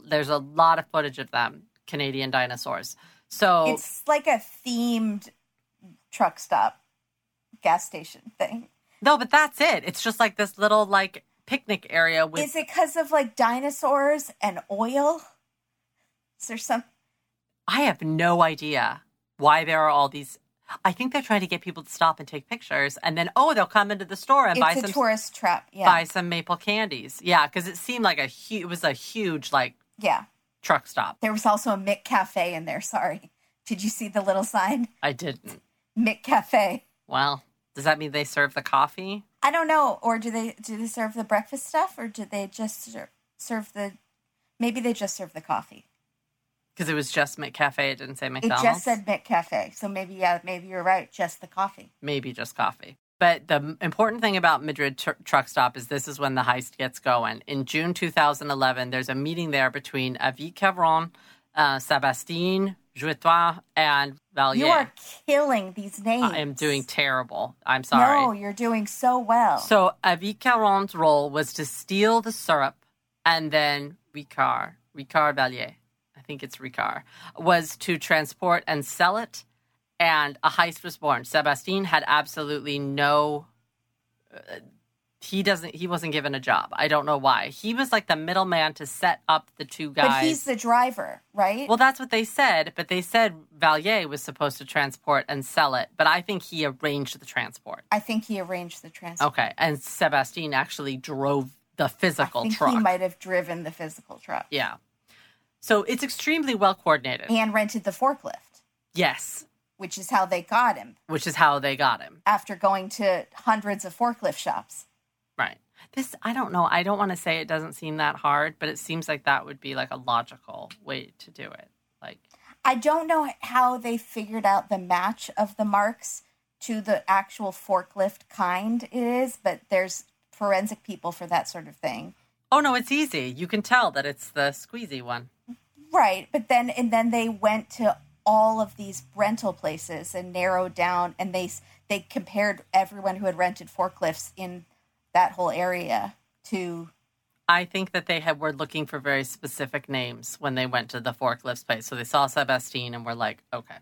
There's a lot of footage of them, Canadian dinosaurs. So it's like a themed truck stop, gas station thing. No, but that's it. It's just like this little, like, picnic area with... Is it because of like dinosaurs and oil? Is there some... I have no idea why there are all these... I think they're trying to get people to stop and take pictures and then, they'll come into the store and buy some... It's a tourist trap, yeah. Buy some maple candies. Yeah, because it seemed like it was a huge like... Yeah. Truck stop. There was also a Mick Cafe in there, sorry. Did you see the little sign? I didn't. Mick Cafe. Well, does that mean they serve the coffee? I don't know. Or do they serve the breakfast stuff, or do they just serve the... Maybe they just serve the coffee. Because it was just McCafe. It didn't say McDonald's. It just said McCafe. So maybe you're right. Just the coffee. Maybe just coffee. But the important thing about Madrid truck stop is this is when the heist gets going. In June 2011, there's a meeting there between Avi Caron, Sébastien Joutois, and Vallières. You are killing these names. I am doing terrible. I'm sorry. No, you're doing so well. So Avi Caron's role was to steal the syrup, and then Ricard Vallières, I think it's Ricard, was to transport and sell it, and a heist was born. Sébastien had absolutely no... He wasn't given a job. I don't know why. He was like the middleman to set up the two guys. But he's the driver, right? Well, that's what they said. But they said Vallières was supposed to transport and sell it. But I think he arranged the transport. Okay. And Sébastien actually drove the physical truck. He might have driven the physical truck. Yeah. So it's extremely well coordinated. And rented the forklift. Yes. Which is how they got him. After going to hundreds of forklift shops. Right. This, I don't know. I don't want to say it doesn't seem that hard, but it seems like that would be like a logical way to do it. Like, I don't know how they figured out the match of the marks to the actual forklift kind it is, but there's forensic people for that sort of thing. Oh, no, it's easy. You can tell that it's the squeezy one. Right. But then they went to all of these rental places and narrowed down, and they compared everyone who had rented forklifts in that whole area to... I think that they were looking for very specific names when they went to the forklifts place. So they saw Sébastien and were like, okay.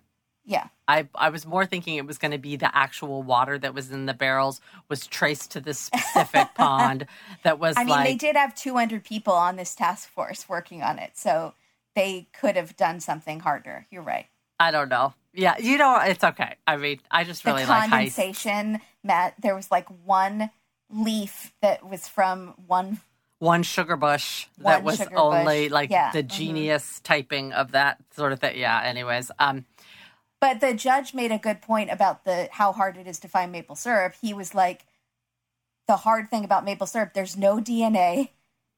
Yeah. I was more thinking it was going to be the actual water that was in the barrels was traced to this specific pond that was they did have 200 people on this task force working on it. So they could have done something harder. You're right. I don't know. Yeah, you know, it's okay. I mean, I just really like condensation, Matt, there was like one leaf that was from one sugar bush that was only like the genius typing of that sort of thing. Yeah, anyways. But the judge made a good point about how hard it is to find maple syrup. He was like, the hard thing about maple syrup, there's no DNA,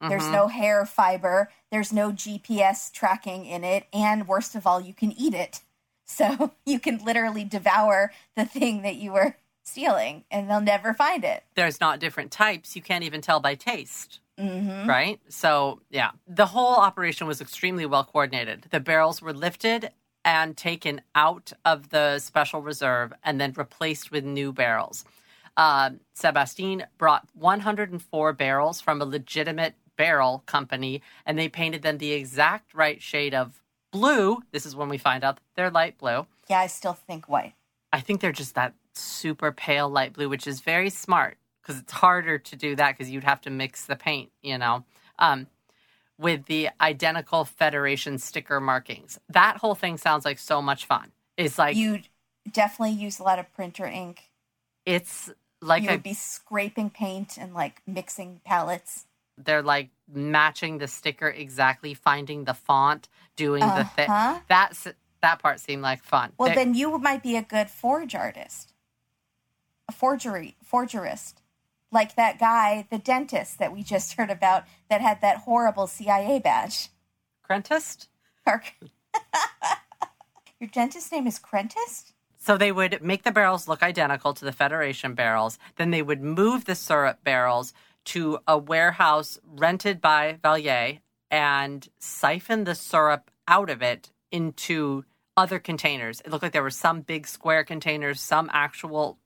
there's no hair fiber, there's no GPS tracking in it, and worst of all, you can eat it. So you can literally devour the thing that you were stealing, and they'll never find it. There's not different types. You can't even tell by taste. Mm-hmm. Right? So, yeah. The whole operation was extremely well coordinated. The barrels were lifted and taken out of the special reserve and then replaced with new barrels. Sébastien brought 104 barrels from a legitimate barrel company, and they painted them the exact right shade of blue. This is when we find out that they're light blue. Yeah, I still think white. I think they're just that super pale light blue, which is very smart. Because it's harder to do that because you'd have to mix the paint, you know, with the identical Federation sticker markings. That whole thing sounds like so much fun. It's like... You definitely use a lot of printer ink. It's like... You would be scraping paint and like mixing palettes. They're like matching the sticker exactly, finding the font, doing the thing. That part seemed like fun. Well, then you might be a good forge artist. A forgerist. Like that guy, the dentist that we just heard about that had that horrible CIA badge. Crentist? Your dentist's name is Crentist? So they would make the barrels look identical to the Federation barrels. Then they would move the syrup barrels to a warehouse rented by Vallières and siphon the syrup out of it into other containers. It looked like there were some big square containers, some actual...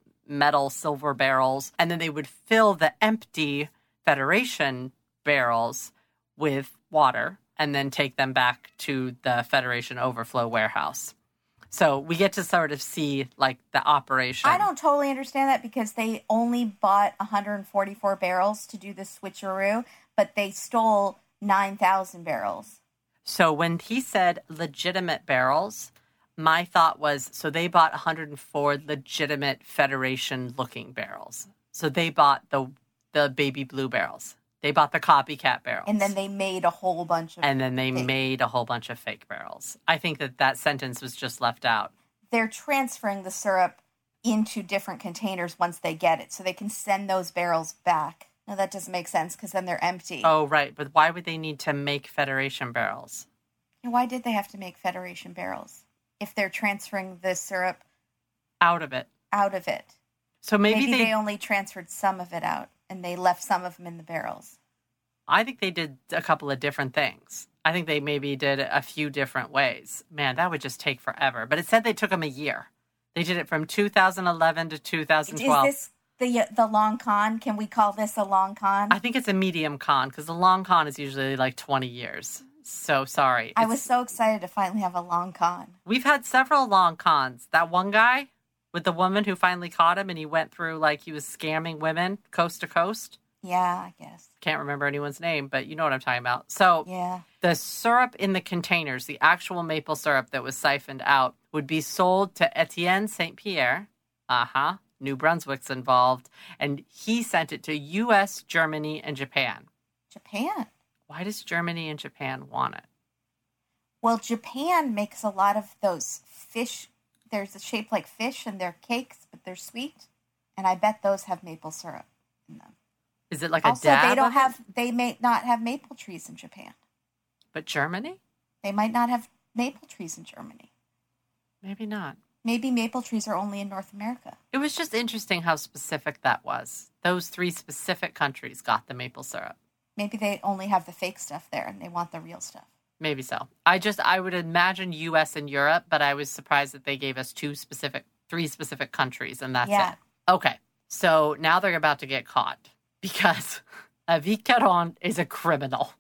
metal silver barrels, and then they would fill the empty Federation barrels with water and then take them back to the Federation overflow warehouse. So we get to sort of see like the operation. I don't totally understand that because they only bought 144 barrels to do the switcheroo, but they stole 9,000 barrels. So when he said legitimate barrels... My thought was, so they bought 104 legitimate Federation-looking barrels. So they bought the baby blue barrels. They bought the copycat barrels. And then they made a whole bunch of... And then they made a whole bunch of fake barrels. I think that sentence was just left out. They're transferring the syrup into different containers once they get it, so they can send those barrels back. Now, that doesn't make sense, because then they're empty. Oh, right. But why would they need to make Federation barrels? And why did they have to make Federation barrels? If they're transferring the syrup out of it. So maybe they only transferred some of it out and they left some of them in the barrels. I think they did a couple of different things. I think they maybe did a few different ways. Man, that would just take forever. But it said they took them a year. They did it from 2011 to 2012. Is this the long con? Can we call this a long con? I think it's a medium con because the long con is usually like 20 years. So sorry. I was so excited to finally have a long con. We've had several long cons. That one guy with the woman who finally caught him and he went through like he was scamming women coast to coast. Yeah, I guess. Can't remember anyone's name, but you know what I'm talking about. So yeah. The syrup in the containers, the actual maple syrup that was siphoned out, would be sold to Étienne Saint-Pierre. New Brunswick's involved. And he sent it to U.S., Germany, and Japan. Japan? Why does Germany and Japan want it? Well, Japan makes a lot of those fish. There's a shape like fish and they're cakes, but they're sweet. And I bet those have maple syrup in them. Is it like also, a dab? They may not have maple trees in Japan. But Germany? They might not have maple trees in Germany. Maybe not. Maybe maple trees are only in North America. It was just interesting how specific that was. Those three specific countries got the maple syrup. Maybe they only have the fake stuff there and they want the real stuff. Maybe so. I would imagine U.S. and Europe, but I was surprised that they gave us three specific countries, and that's it. Okay, so now they're about to get caught because Avi Caron is a criminal.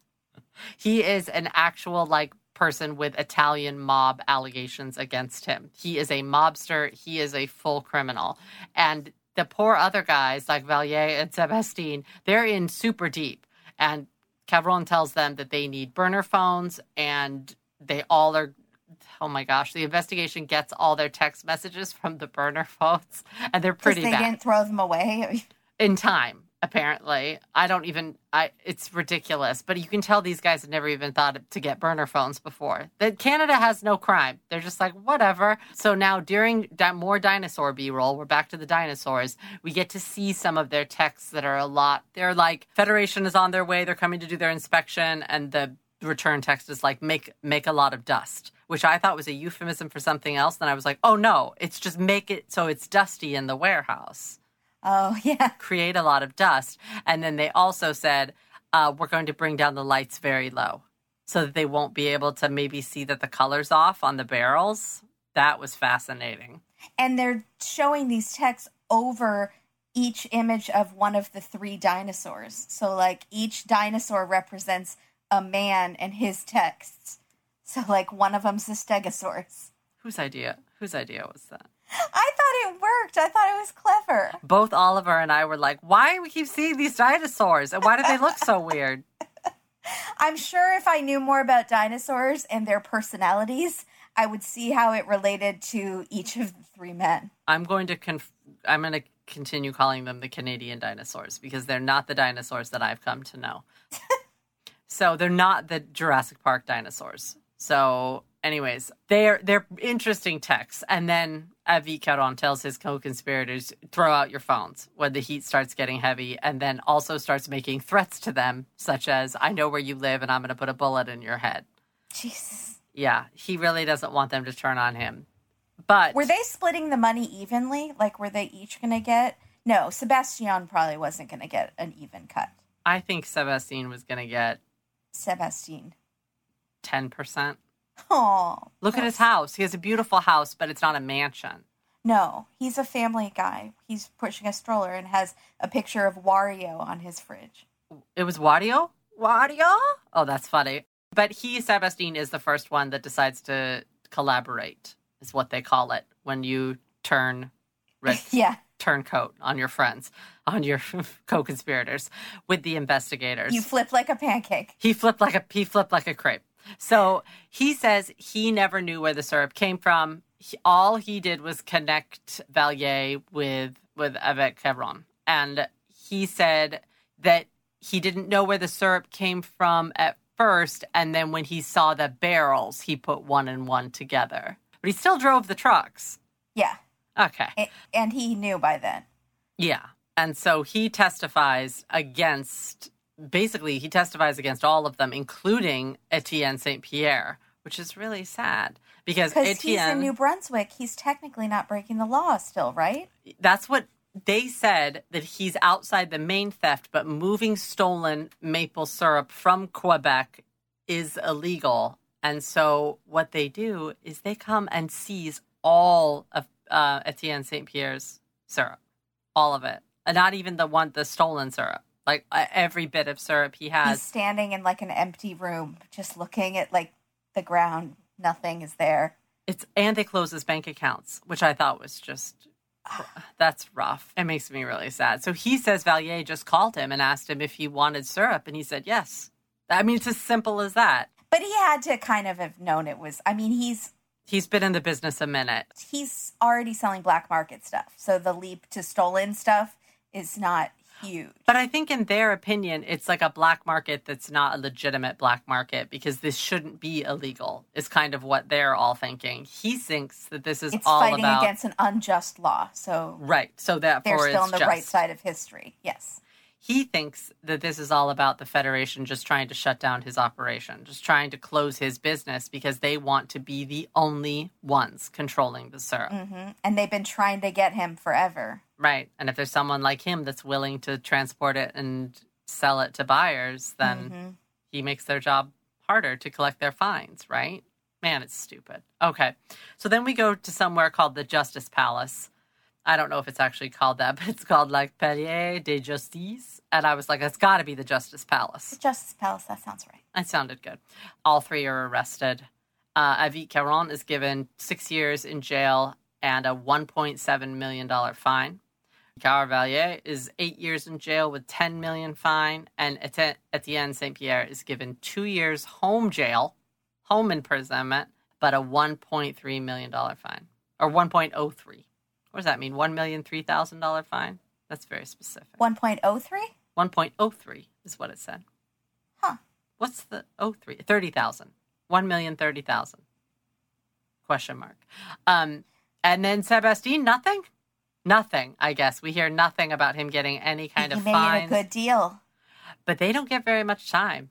He is an actual, person with Italian mob allegations against him. He is a mobster. He is a full criminal. And the poor other guys, like Vallières and Sébastien, they're in super deep. And Caron tells them that they need burner phones, and they all are... Oh, my gosh. The investigation gets all their text messages from the burner phones, and they're pretty bad. They didn't throw them away? In time, apparently. It's ridiculous. But you can tell these guys had never even thought to get burner phones before. That Canada has no crime. They're just like, whatever. So now during more dinosaur B-roll, we're back to the dinosaurs, we get to see some of their texts that are a lot. They're like, Federation is on their way. They're coming to do their inspection. And the return text is like, make a lot of dust, which I thought was a euphemism for something else. Then I was like, oh, no, it's just make it so it's dusty in the warehouse. Oh, yeah. Create a lot of dust. And then they also said, we're going to bring down the lights very low so that they won't be able to maybe see that the color's off on the barrels. That was fascinating. And they're showing these texts over each image of one of the three dinosaurs. So, each dinosaur represents a man and his texts. So, one of them's the stegosaurus. Whose idea was that? I thought it worked. I thought it was clever. Both Oliver and I were like, why do we keep seeing these dinosaurs? And why do they look so weird? I'm sure if I knew more about dinosaurs and their personalities, I would see how it related to each of the three men. I'm going to continue calling them the Canadian dinosaurs because they're not the dinosaurs that I've come to know. So they're not the Jurassic Park dinosaurs. So anyways, they're interesting texts. And then Avi Caron tells his co-conspirators, throw out your phones when the heat starts getting heavy, and then also starts making threats to them, such as, I know where you live and I'm going to put a bullet in your head. Jesus. Yeah, he really doesn't want them to turn on him. But were they splitting the money evenly? Were they each going to get? No, Sébastien probably wasn't going to get an even cut. I think Sébastien was going to get... Sébastien. 10%. Oh, look at his house. He has a beautiful house, but it's not a mansion. No, he's a family guy. He's pushing a stroller and has a picture of Wario on his fridge. It was Wario? Wario? Oh, that's funny. But Sébastien is the first one that decides to collaborate, is what they call it, when you turn risk. Yeah. Turncoat on your friends, on your co-conspirators with the investigators. You flip like a pancake. He flipped like a crepe. So he says he never knew where the syrup came from. All he did was connect Vallières with Évique Caron. And he said that he didn't know where the syrup came from at first. And then when he saw the barrels, he put one and one together. But he still drove the trucks. Yeah. Okay. And he knew by then. Yeah. And so he testifies against... Basically, he testifies against all of them, including Étienne Saint-Pierre, which is really sad because Étienne... he's in New Brunswick. He's technically not breaking the law still, right? That's what they said, that he's outside the main theft, but moving stolen maple syrup from Quebec is illegal. And so what they do is they come and seize all of Étienne Saint-Pierre's syrup, all of it, and not even the stolen syrup. Every bit of syrup he has. He's standing in, an empty room, just looking at, the ground. Nothing is there. And they close his bank accounts, which I thought was just... That's rough. It makes me really sad. So he says Vallières just called him and asked him if he wanted syrup, and he said yes. I mean, it's as simple as that. But he had to kind of have known it was... I mean, He's been in the business a minute. He's already selling black market stuff, so the leap to stolen stuff is not... huge. But I think in their opinion, it's like a black market that's not a legitimate black market because this shouldn't be illegal is kind of what they're all thinking. He thinks that this is all about... It's fighting against an unjust law. So right. So therefore they're still on the right side of history. Yes. He thinks that this is all about the Federation just trying to shut down his operation, just trying to close his business because they want to be the only ones controlling the syrup. Mm-hmm. And they've been trying to get him forever. Right. And if there's someone like him that's willing to transport it and sell it to buyers, then he makes their job harder to collect their fines, right? Man, it's stupid. Okay. So then we go to somewhere called the Justice Palace. I don't know if it's actually called that, but it's called like Palais de Justice. And I was like, that's got to be the Justice Palace. The Justice Palace, that sounds right. That sounded good. All three are arrested. Avi Caron is given 6 years in jail and a $1.7 million fine. Richard Vallières is 8 years in jail with $10 million fine. And Étienne Saint-Pierre is given 2 years home imprisonment, but a $1.3 million fine. Or 1.03. What does that mean? $1,003,000 fine? That's very specific. 1.03? 1.03 is what it said. Huh. What's the 03? 30,000. 1,030,000. Question mark. And then Sébastien, nothing? Nothing, I guess. We hear nothing about him getting any kind of fines. He made it a good deal. But they don't get very much time.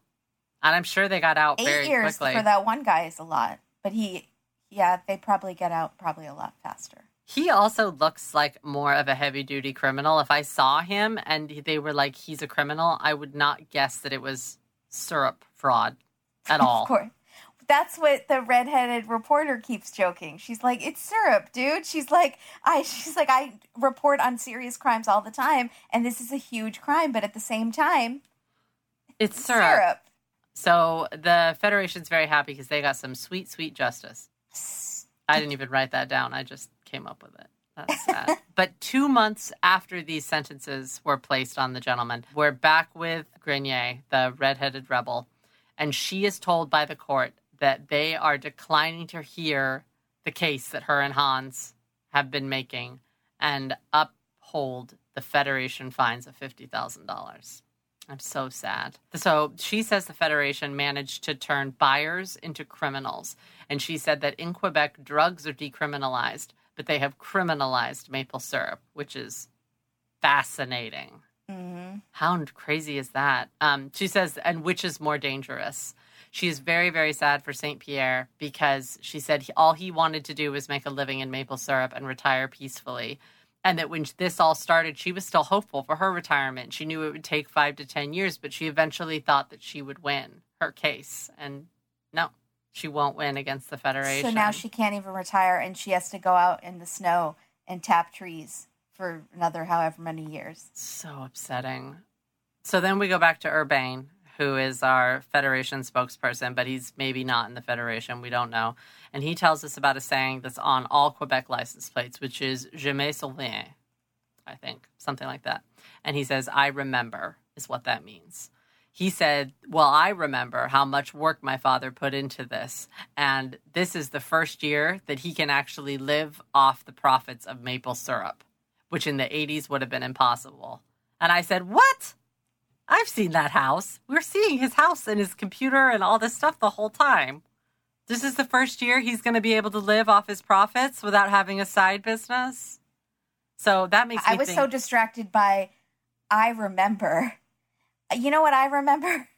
And I'm sure they got out very quickly. 8 years for that one guy is a lot. But they probably get out a lot faster. He also looks like more of a heavy-duty criminal. If I saw him and they were like, he's a criminal, I would not guess that it was syrup fraud at all. Of course. That's what the redheaded reporter keeps joking. She's like, it's syrup, dude. She's like, I report on serious crimes all the time, and this is a huge crime, but at the same time, it's syrup. So the Federation's very happy because they got some sweet, sweet justice. I didn't even write that down. I just came up with it. That's sad. But 2 months after these sentences were placed on the gentleman, we're back with Grenier, the redheaded rebel, and she is told by the court that they are declining to hear the case that her and Hans have been making and uphold the Federation fines of $50,000. I'm so sad. So she says the Federation managed to turn buyers into criminals. And she said that in Quebec, drugs are decriminalized, but they have criminalized maple syrup, which is fascinating. Mm-hmm. How crazy is that? She says, and which is more dangerous? She is very, very sad for St. Pierre because she said all he wanted to do was make a living in maple syrup and retire peacefully. And that when this all started, she was still hopeful for her retirement. She knew it would take 5 to 10 years, but she eventually thought that she would win her case. And no, she won't win against the Federation. So now she can't even retire, and she has to go out in the snow and tap trees for another however many years. So upsetting. So then we go back to Urbain, who is our Federation spokesperson, but he's maybe not in the Federation. We don't know. And he tells us about a saying that's on all Quebec license plates, which is, Je me souviens, I think, something like that. And he says, I remember is what that means. He said, well, I remember how much work my father put into this. And this is the first year that he can actually live off the profits of maple syrup, which in the 80s would have been impossible. And I said, what? I've seen that house. We're seeing his house and his computer and all this stuff the whole time. This is the first year he's going to be able to live off his profits without having a side business. So that makes me so distracted by, I remember. You know what I remember?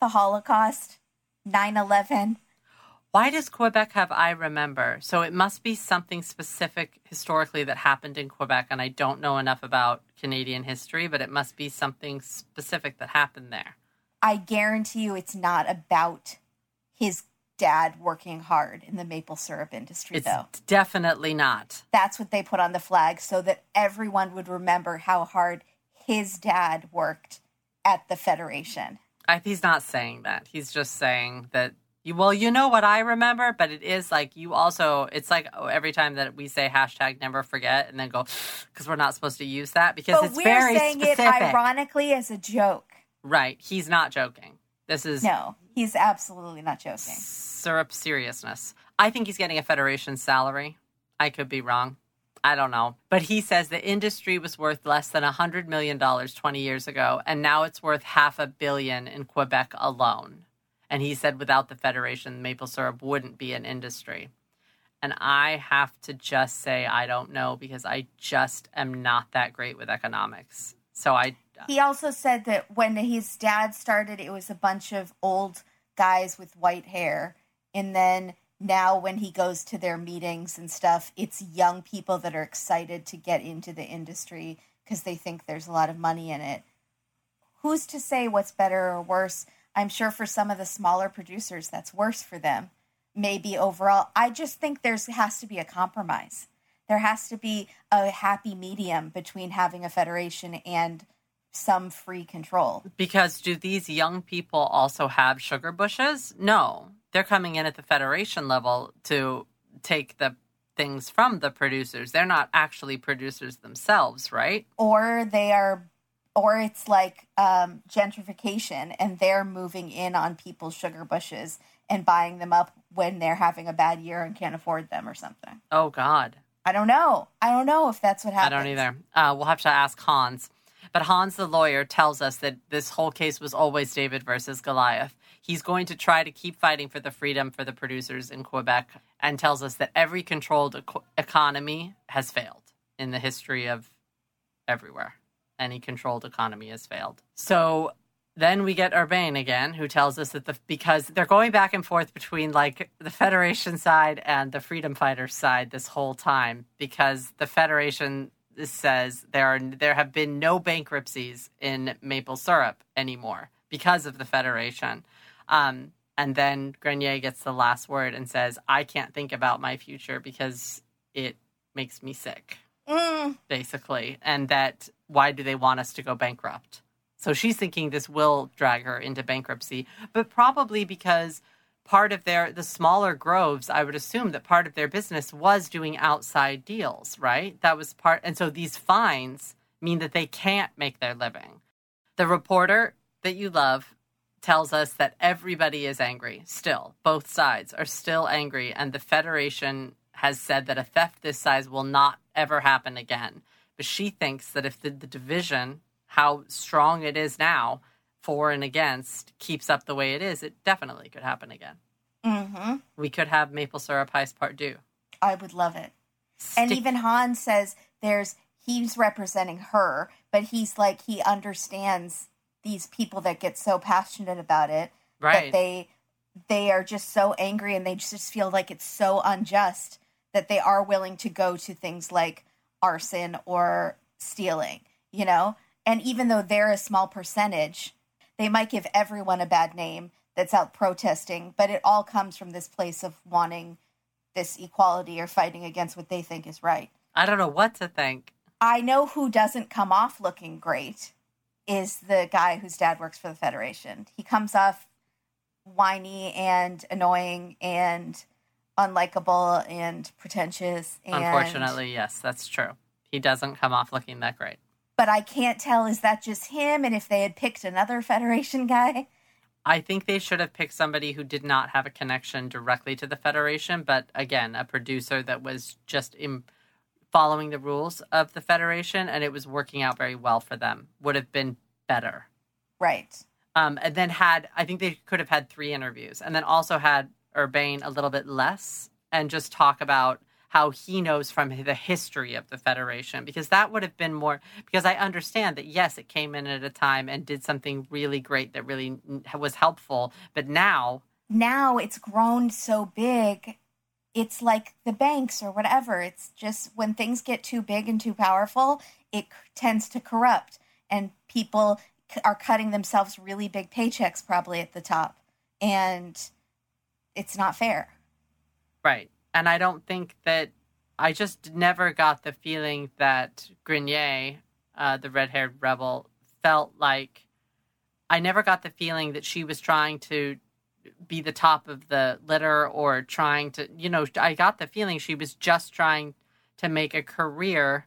The Holocaust, 9/11. Why does Quebec have I remember? So it must be something specific historically that happened in Quebec, and I don't know enough about Canadian history, but it must be something specific that happened there. I guarantee you it's not about his dad working hard in the maple syrup industry, though. It's definitely not. That's what they put on the flag so that everyone would remember how hard his dad worked at the Federation. He's not saying that. He's just saying that, well, you know what I remember, but it is like you also, it's like every time that we say hashtag never forget and then go, because we're not supposed to use that because but it's very specific. We're saying it ironically as a joke. Right. He's not joking. No, he's absolutely not joking. Syrup seriousness. I think he's getting a Federation salary. I could be wrong. I don't know. But he says the industry was worth less than $100 million 20 years ago, and now it's worth $500 million in Quebec alone. And he said without the Federation, maple syrup wouldn't be an industry. And I have to just say I don't know because I just am not that great with economics. He also said that when his dad started, it was a bunch of old guys with white hair. And then now when he goes to their meetings and stuff, it's young people that are excited to get into the industry because they think there's a lot of money in it. Who's to say what's better or worse? I'm sure for some of the smaller producers, that's worse for them. Maybe overall, I just think there has to be a compromise. There has to be a happy medium between having a federation and some free control. Because do these young people also have sugar bushes? No. They're coming in at the federation level to take the things from the producers. They're not actually producers themselves, right? Or it's like gentrification, and they're moving in on people's sugar bushes and buying them up when they're having a bad year and can't afford them or something. Oh, God. I don't know if that's what happens. I don't either. We'll have to ask Hans. But Hans, the lawyer, tells us that this whole case was always David versus Goliath. He's going to try to keep fighting for the freedom for the producers in Quebec, and tells us that every controlled economy has failed in the history of everywhere. Any controlled economy has failed. So then we get Urbain again, who tells us that because they're going back and forth between like the Federation side and the freedom fighters side this whole time, because the Federation says there have been no bankruptcies in maple syrup anymore because of the Federation. And then Grenier gets the last word and says, I can't think about my future because it makes me sick, basically. And that, why do they want us to go bankrupt? So she's thinking this will drag her into bankruptcy, but probably because part of the smaller groves, I would assume that part of their business was doing outside deals, right? That was part. And so these fines mean that they can't make their living. The reporter that you love tells us that everybody is angry still. Both sides are still angry. And the Federation has said that a theft this size will not ever happen again. But she thinks that if the division, how strong it is now, for and against, keeps up the way it is, it definitely could happen again. Mm-hmm. We could have maple syrup heist part 2. I would love it. And even Hans says he's representing her, but he's like, he understands these people that get so passionate about it, right, that they are just so angry and they just feel like it's so unjust that they are willing to go to things like arson or stealing, you know? And even though they're a small percentage, they might give everyone a bad name that's out protesting, but it all comes from this place of wanting this equality or fighting against what they think is right. I don't know what to think. I know who doesn't come off looking great is the guy whose dad works for the Federation. He comes off whiny and annoying and unlikable and pretentious. And unfortunately, yes, that's true. He doesn't come off looking that great. But I can't tell, is that just him? And if they had picked another Federation guy? I think they should have picked somebody who did not have a connection directly to the Federation, but again, a producer that was just following the rules of the Federation, and it was working out very well for them. Would have been better. Right. And then I think they could have had 3 interviews, and then also had Urbain a little bit less, and just talk about how he knows from the history of the Federation, because that would have been more, because I understand that, yes, it came in at a time and did something really great that really was helpful. But now it's grown so big. It's like the banks or whatever. It's just when things get too big and too powerful, it tends to corrupt, and people are cutting themselves really big paychecks probably at the top. And it's not fair. Right. And I don't think that, I just never got the feeling that Grenier, the red-haired rebel, felt like, I never got the feeling that she was trying to be the top of the litter or trying to, you know, I got the feeling she was just trying to make a career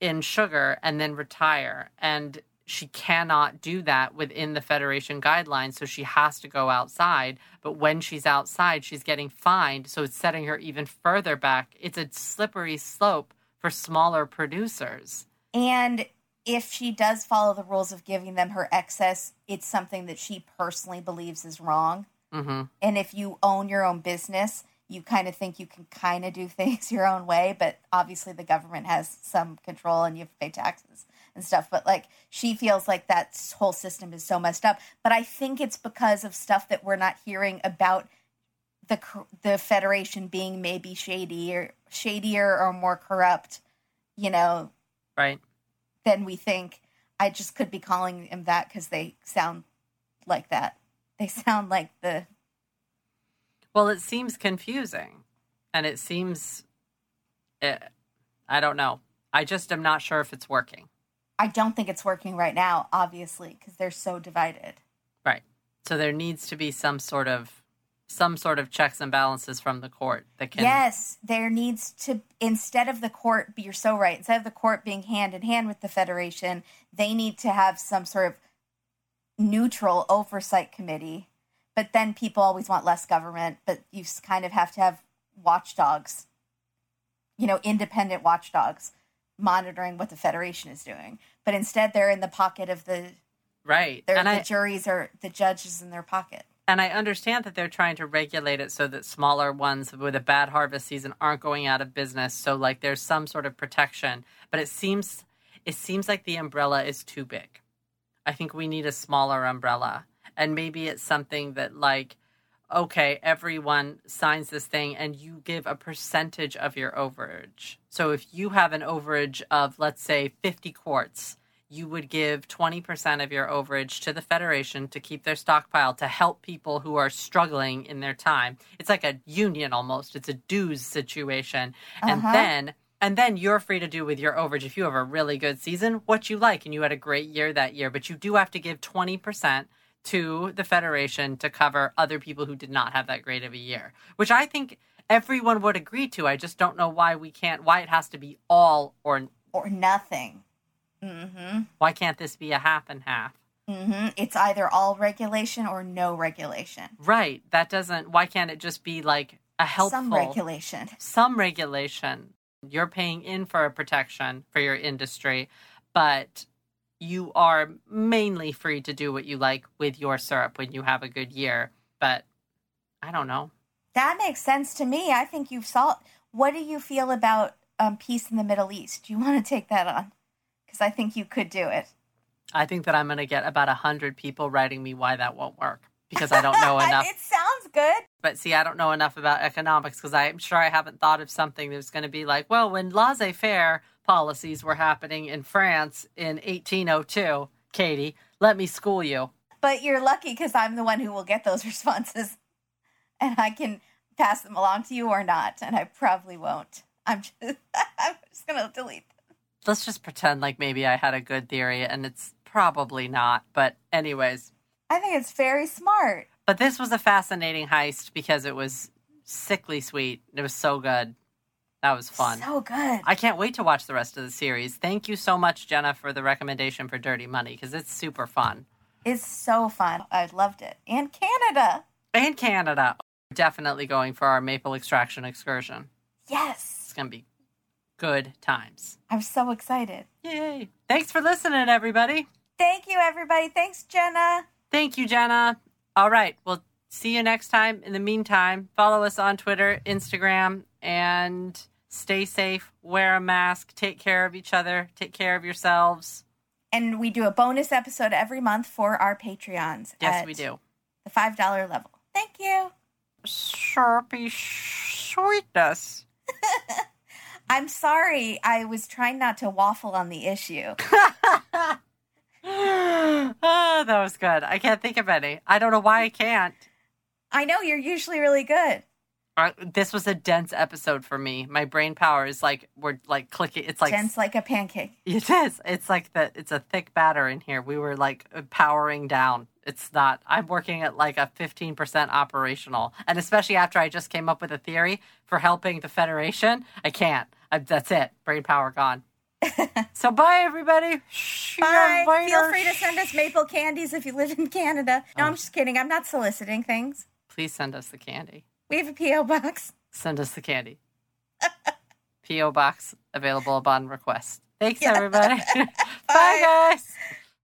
in sugar and then retire. And she cannot do that within the Federation guidelines, so she has to go outside. But when she's outside, she's getting fined, so it's setting her even further back. It's a slippery slope for smaller producers. And if she does follow the rules of giving them her excess, it's something that she personally believes is wrong. Mm-hmm. And if you own your own business, you kind of think you can kind of do things your own way, but obviously the government has some control and you have to pay taxes and stuff. But like, she feels like that whole system is so messed up. But I think it's because of stuff that we're not hearing about the Federation being maybe shadier or more corrupt, you know, right, than we think. I just could be calling them that because they sound like that. They sound like the... Well, it seems confusing. And it seems... I don't know. I just am not sure if it's working. I don't think it's working right now, obviously, because they're so divided. Right. So there needs to be some sort of checks and balances from the court that can... Yes, there needs to... Instead of the court... You're so right. Instead of the court being hand in hand with the Federation, they need to have some sort of neutral oversight committee. But then people always want less government, but you kind of have to have watchdogs, independent watchdogs monitoring what the Federation is doing. But instead they're in the pocket of the... Right. And the judges in their pocket. And I understand that they're trying to regulate it so that smaller ones with a bad harvest season aren't going out of business. So, there's some sort of protection. But it seems like the umbrella is too big. I think we need a smaller umbrella. And maybe it's something that, okay, everyone signs this thing and you give a percentage of your overage. So if you have an overage of, let's say, 50 quarts, you would give 20% of your overage to the Federation to keep their stockpile, to help people who are struggling in their time. It's like a union almost. It's a dues situation. Uh-huh. And then you're free to do with your overage, if you have a really good season, what you like. And you had a great year that year. But you do have to give 20% to the Federation to cover other people who did not have that great of a year. Which I think everyone would agree to. I just don't know why why it has to be all or nothing. Mm-hmm. Why can't this be a half and half? Mm-hmm. It's either all regulation or no regulation. Right. Why can't it just be a helpful... Some regulation. You're paying in for a protection for your industry, but you are mainly free to do what you like with your syrup when you have a good year. But I don't know. That makes sense to me. I think you've solved... What do you feel about peace in the Middle East? Do you want to take that on? Because I think you could do it. I think that I'm going to get about 100 people writing me why that won't work. Because I don't know enough. It sounds good. But see, I don't know enough about economics because I'm sure I haven't thought of something that's going to be when laissez-faire policies were happening in France in 1802, Katie, let me school you. But you're lucky because I'm the one who will get those responses. And I can pass them along to you or not. And I probably won't. I'm just going to delete them. Let's just pretend maybe I had a good theory and it's probably not. But anyways... I think it's very smart. But this was a fascinating heist because it was sickly sweet. It was so good. That was fun. So good. I can't wait to watch the rest of the series. Thank you so much, Jenna, for the recommendation for Dirty Money because it's super fun. It's so fun. I loved it. And Canada. We're definitely going for our maple extraction excursion. Yes. It's going to be good times. I'm so excited. Yay. Thanks for listening, everybody. Thank you, everybody. Thanks, Jenna. Thank you, Jenna. All right. We'll see you next time. In the meantime, follow us on Twitter, Instagram, and stay safe. Wear a mask. Take care of each other. Take care of yourselves. And we do a bonus episode every month for our Patreons. Yes, we do. The $5 level. Thank you. Sharpie sweetness. I'm sorry. I was trying not to waffle on the issue. Oh, that was good. I can't think of any. I don't know why I can't. I know, you're usually really good. This was a dense episode for me. My brain power is we're clicking. It's dense like a pancake. It is. It's it's a thick batter in here. We were powering down. It's not. I'm working at a 15% operational. And especially after I just came up with a theory for helping the Federation, I can't. That's it. Brain power gone. So bye, everybody. Bye. Feel free to send us maple candies if you live in Canada. No, I'm just kidding. I'm not soliciting things. Please send us the candy. We have a P.O. box. Send us the candy. P.O. box available upon request. Thanks, everybody. Bye, guys.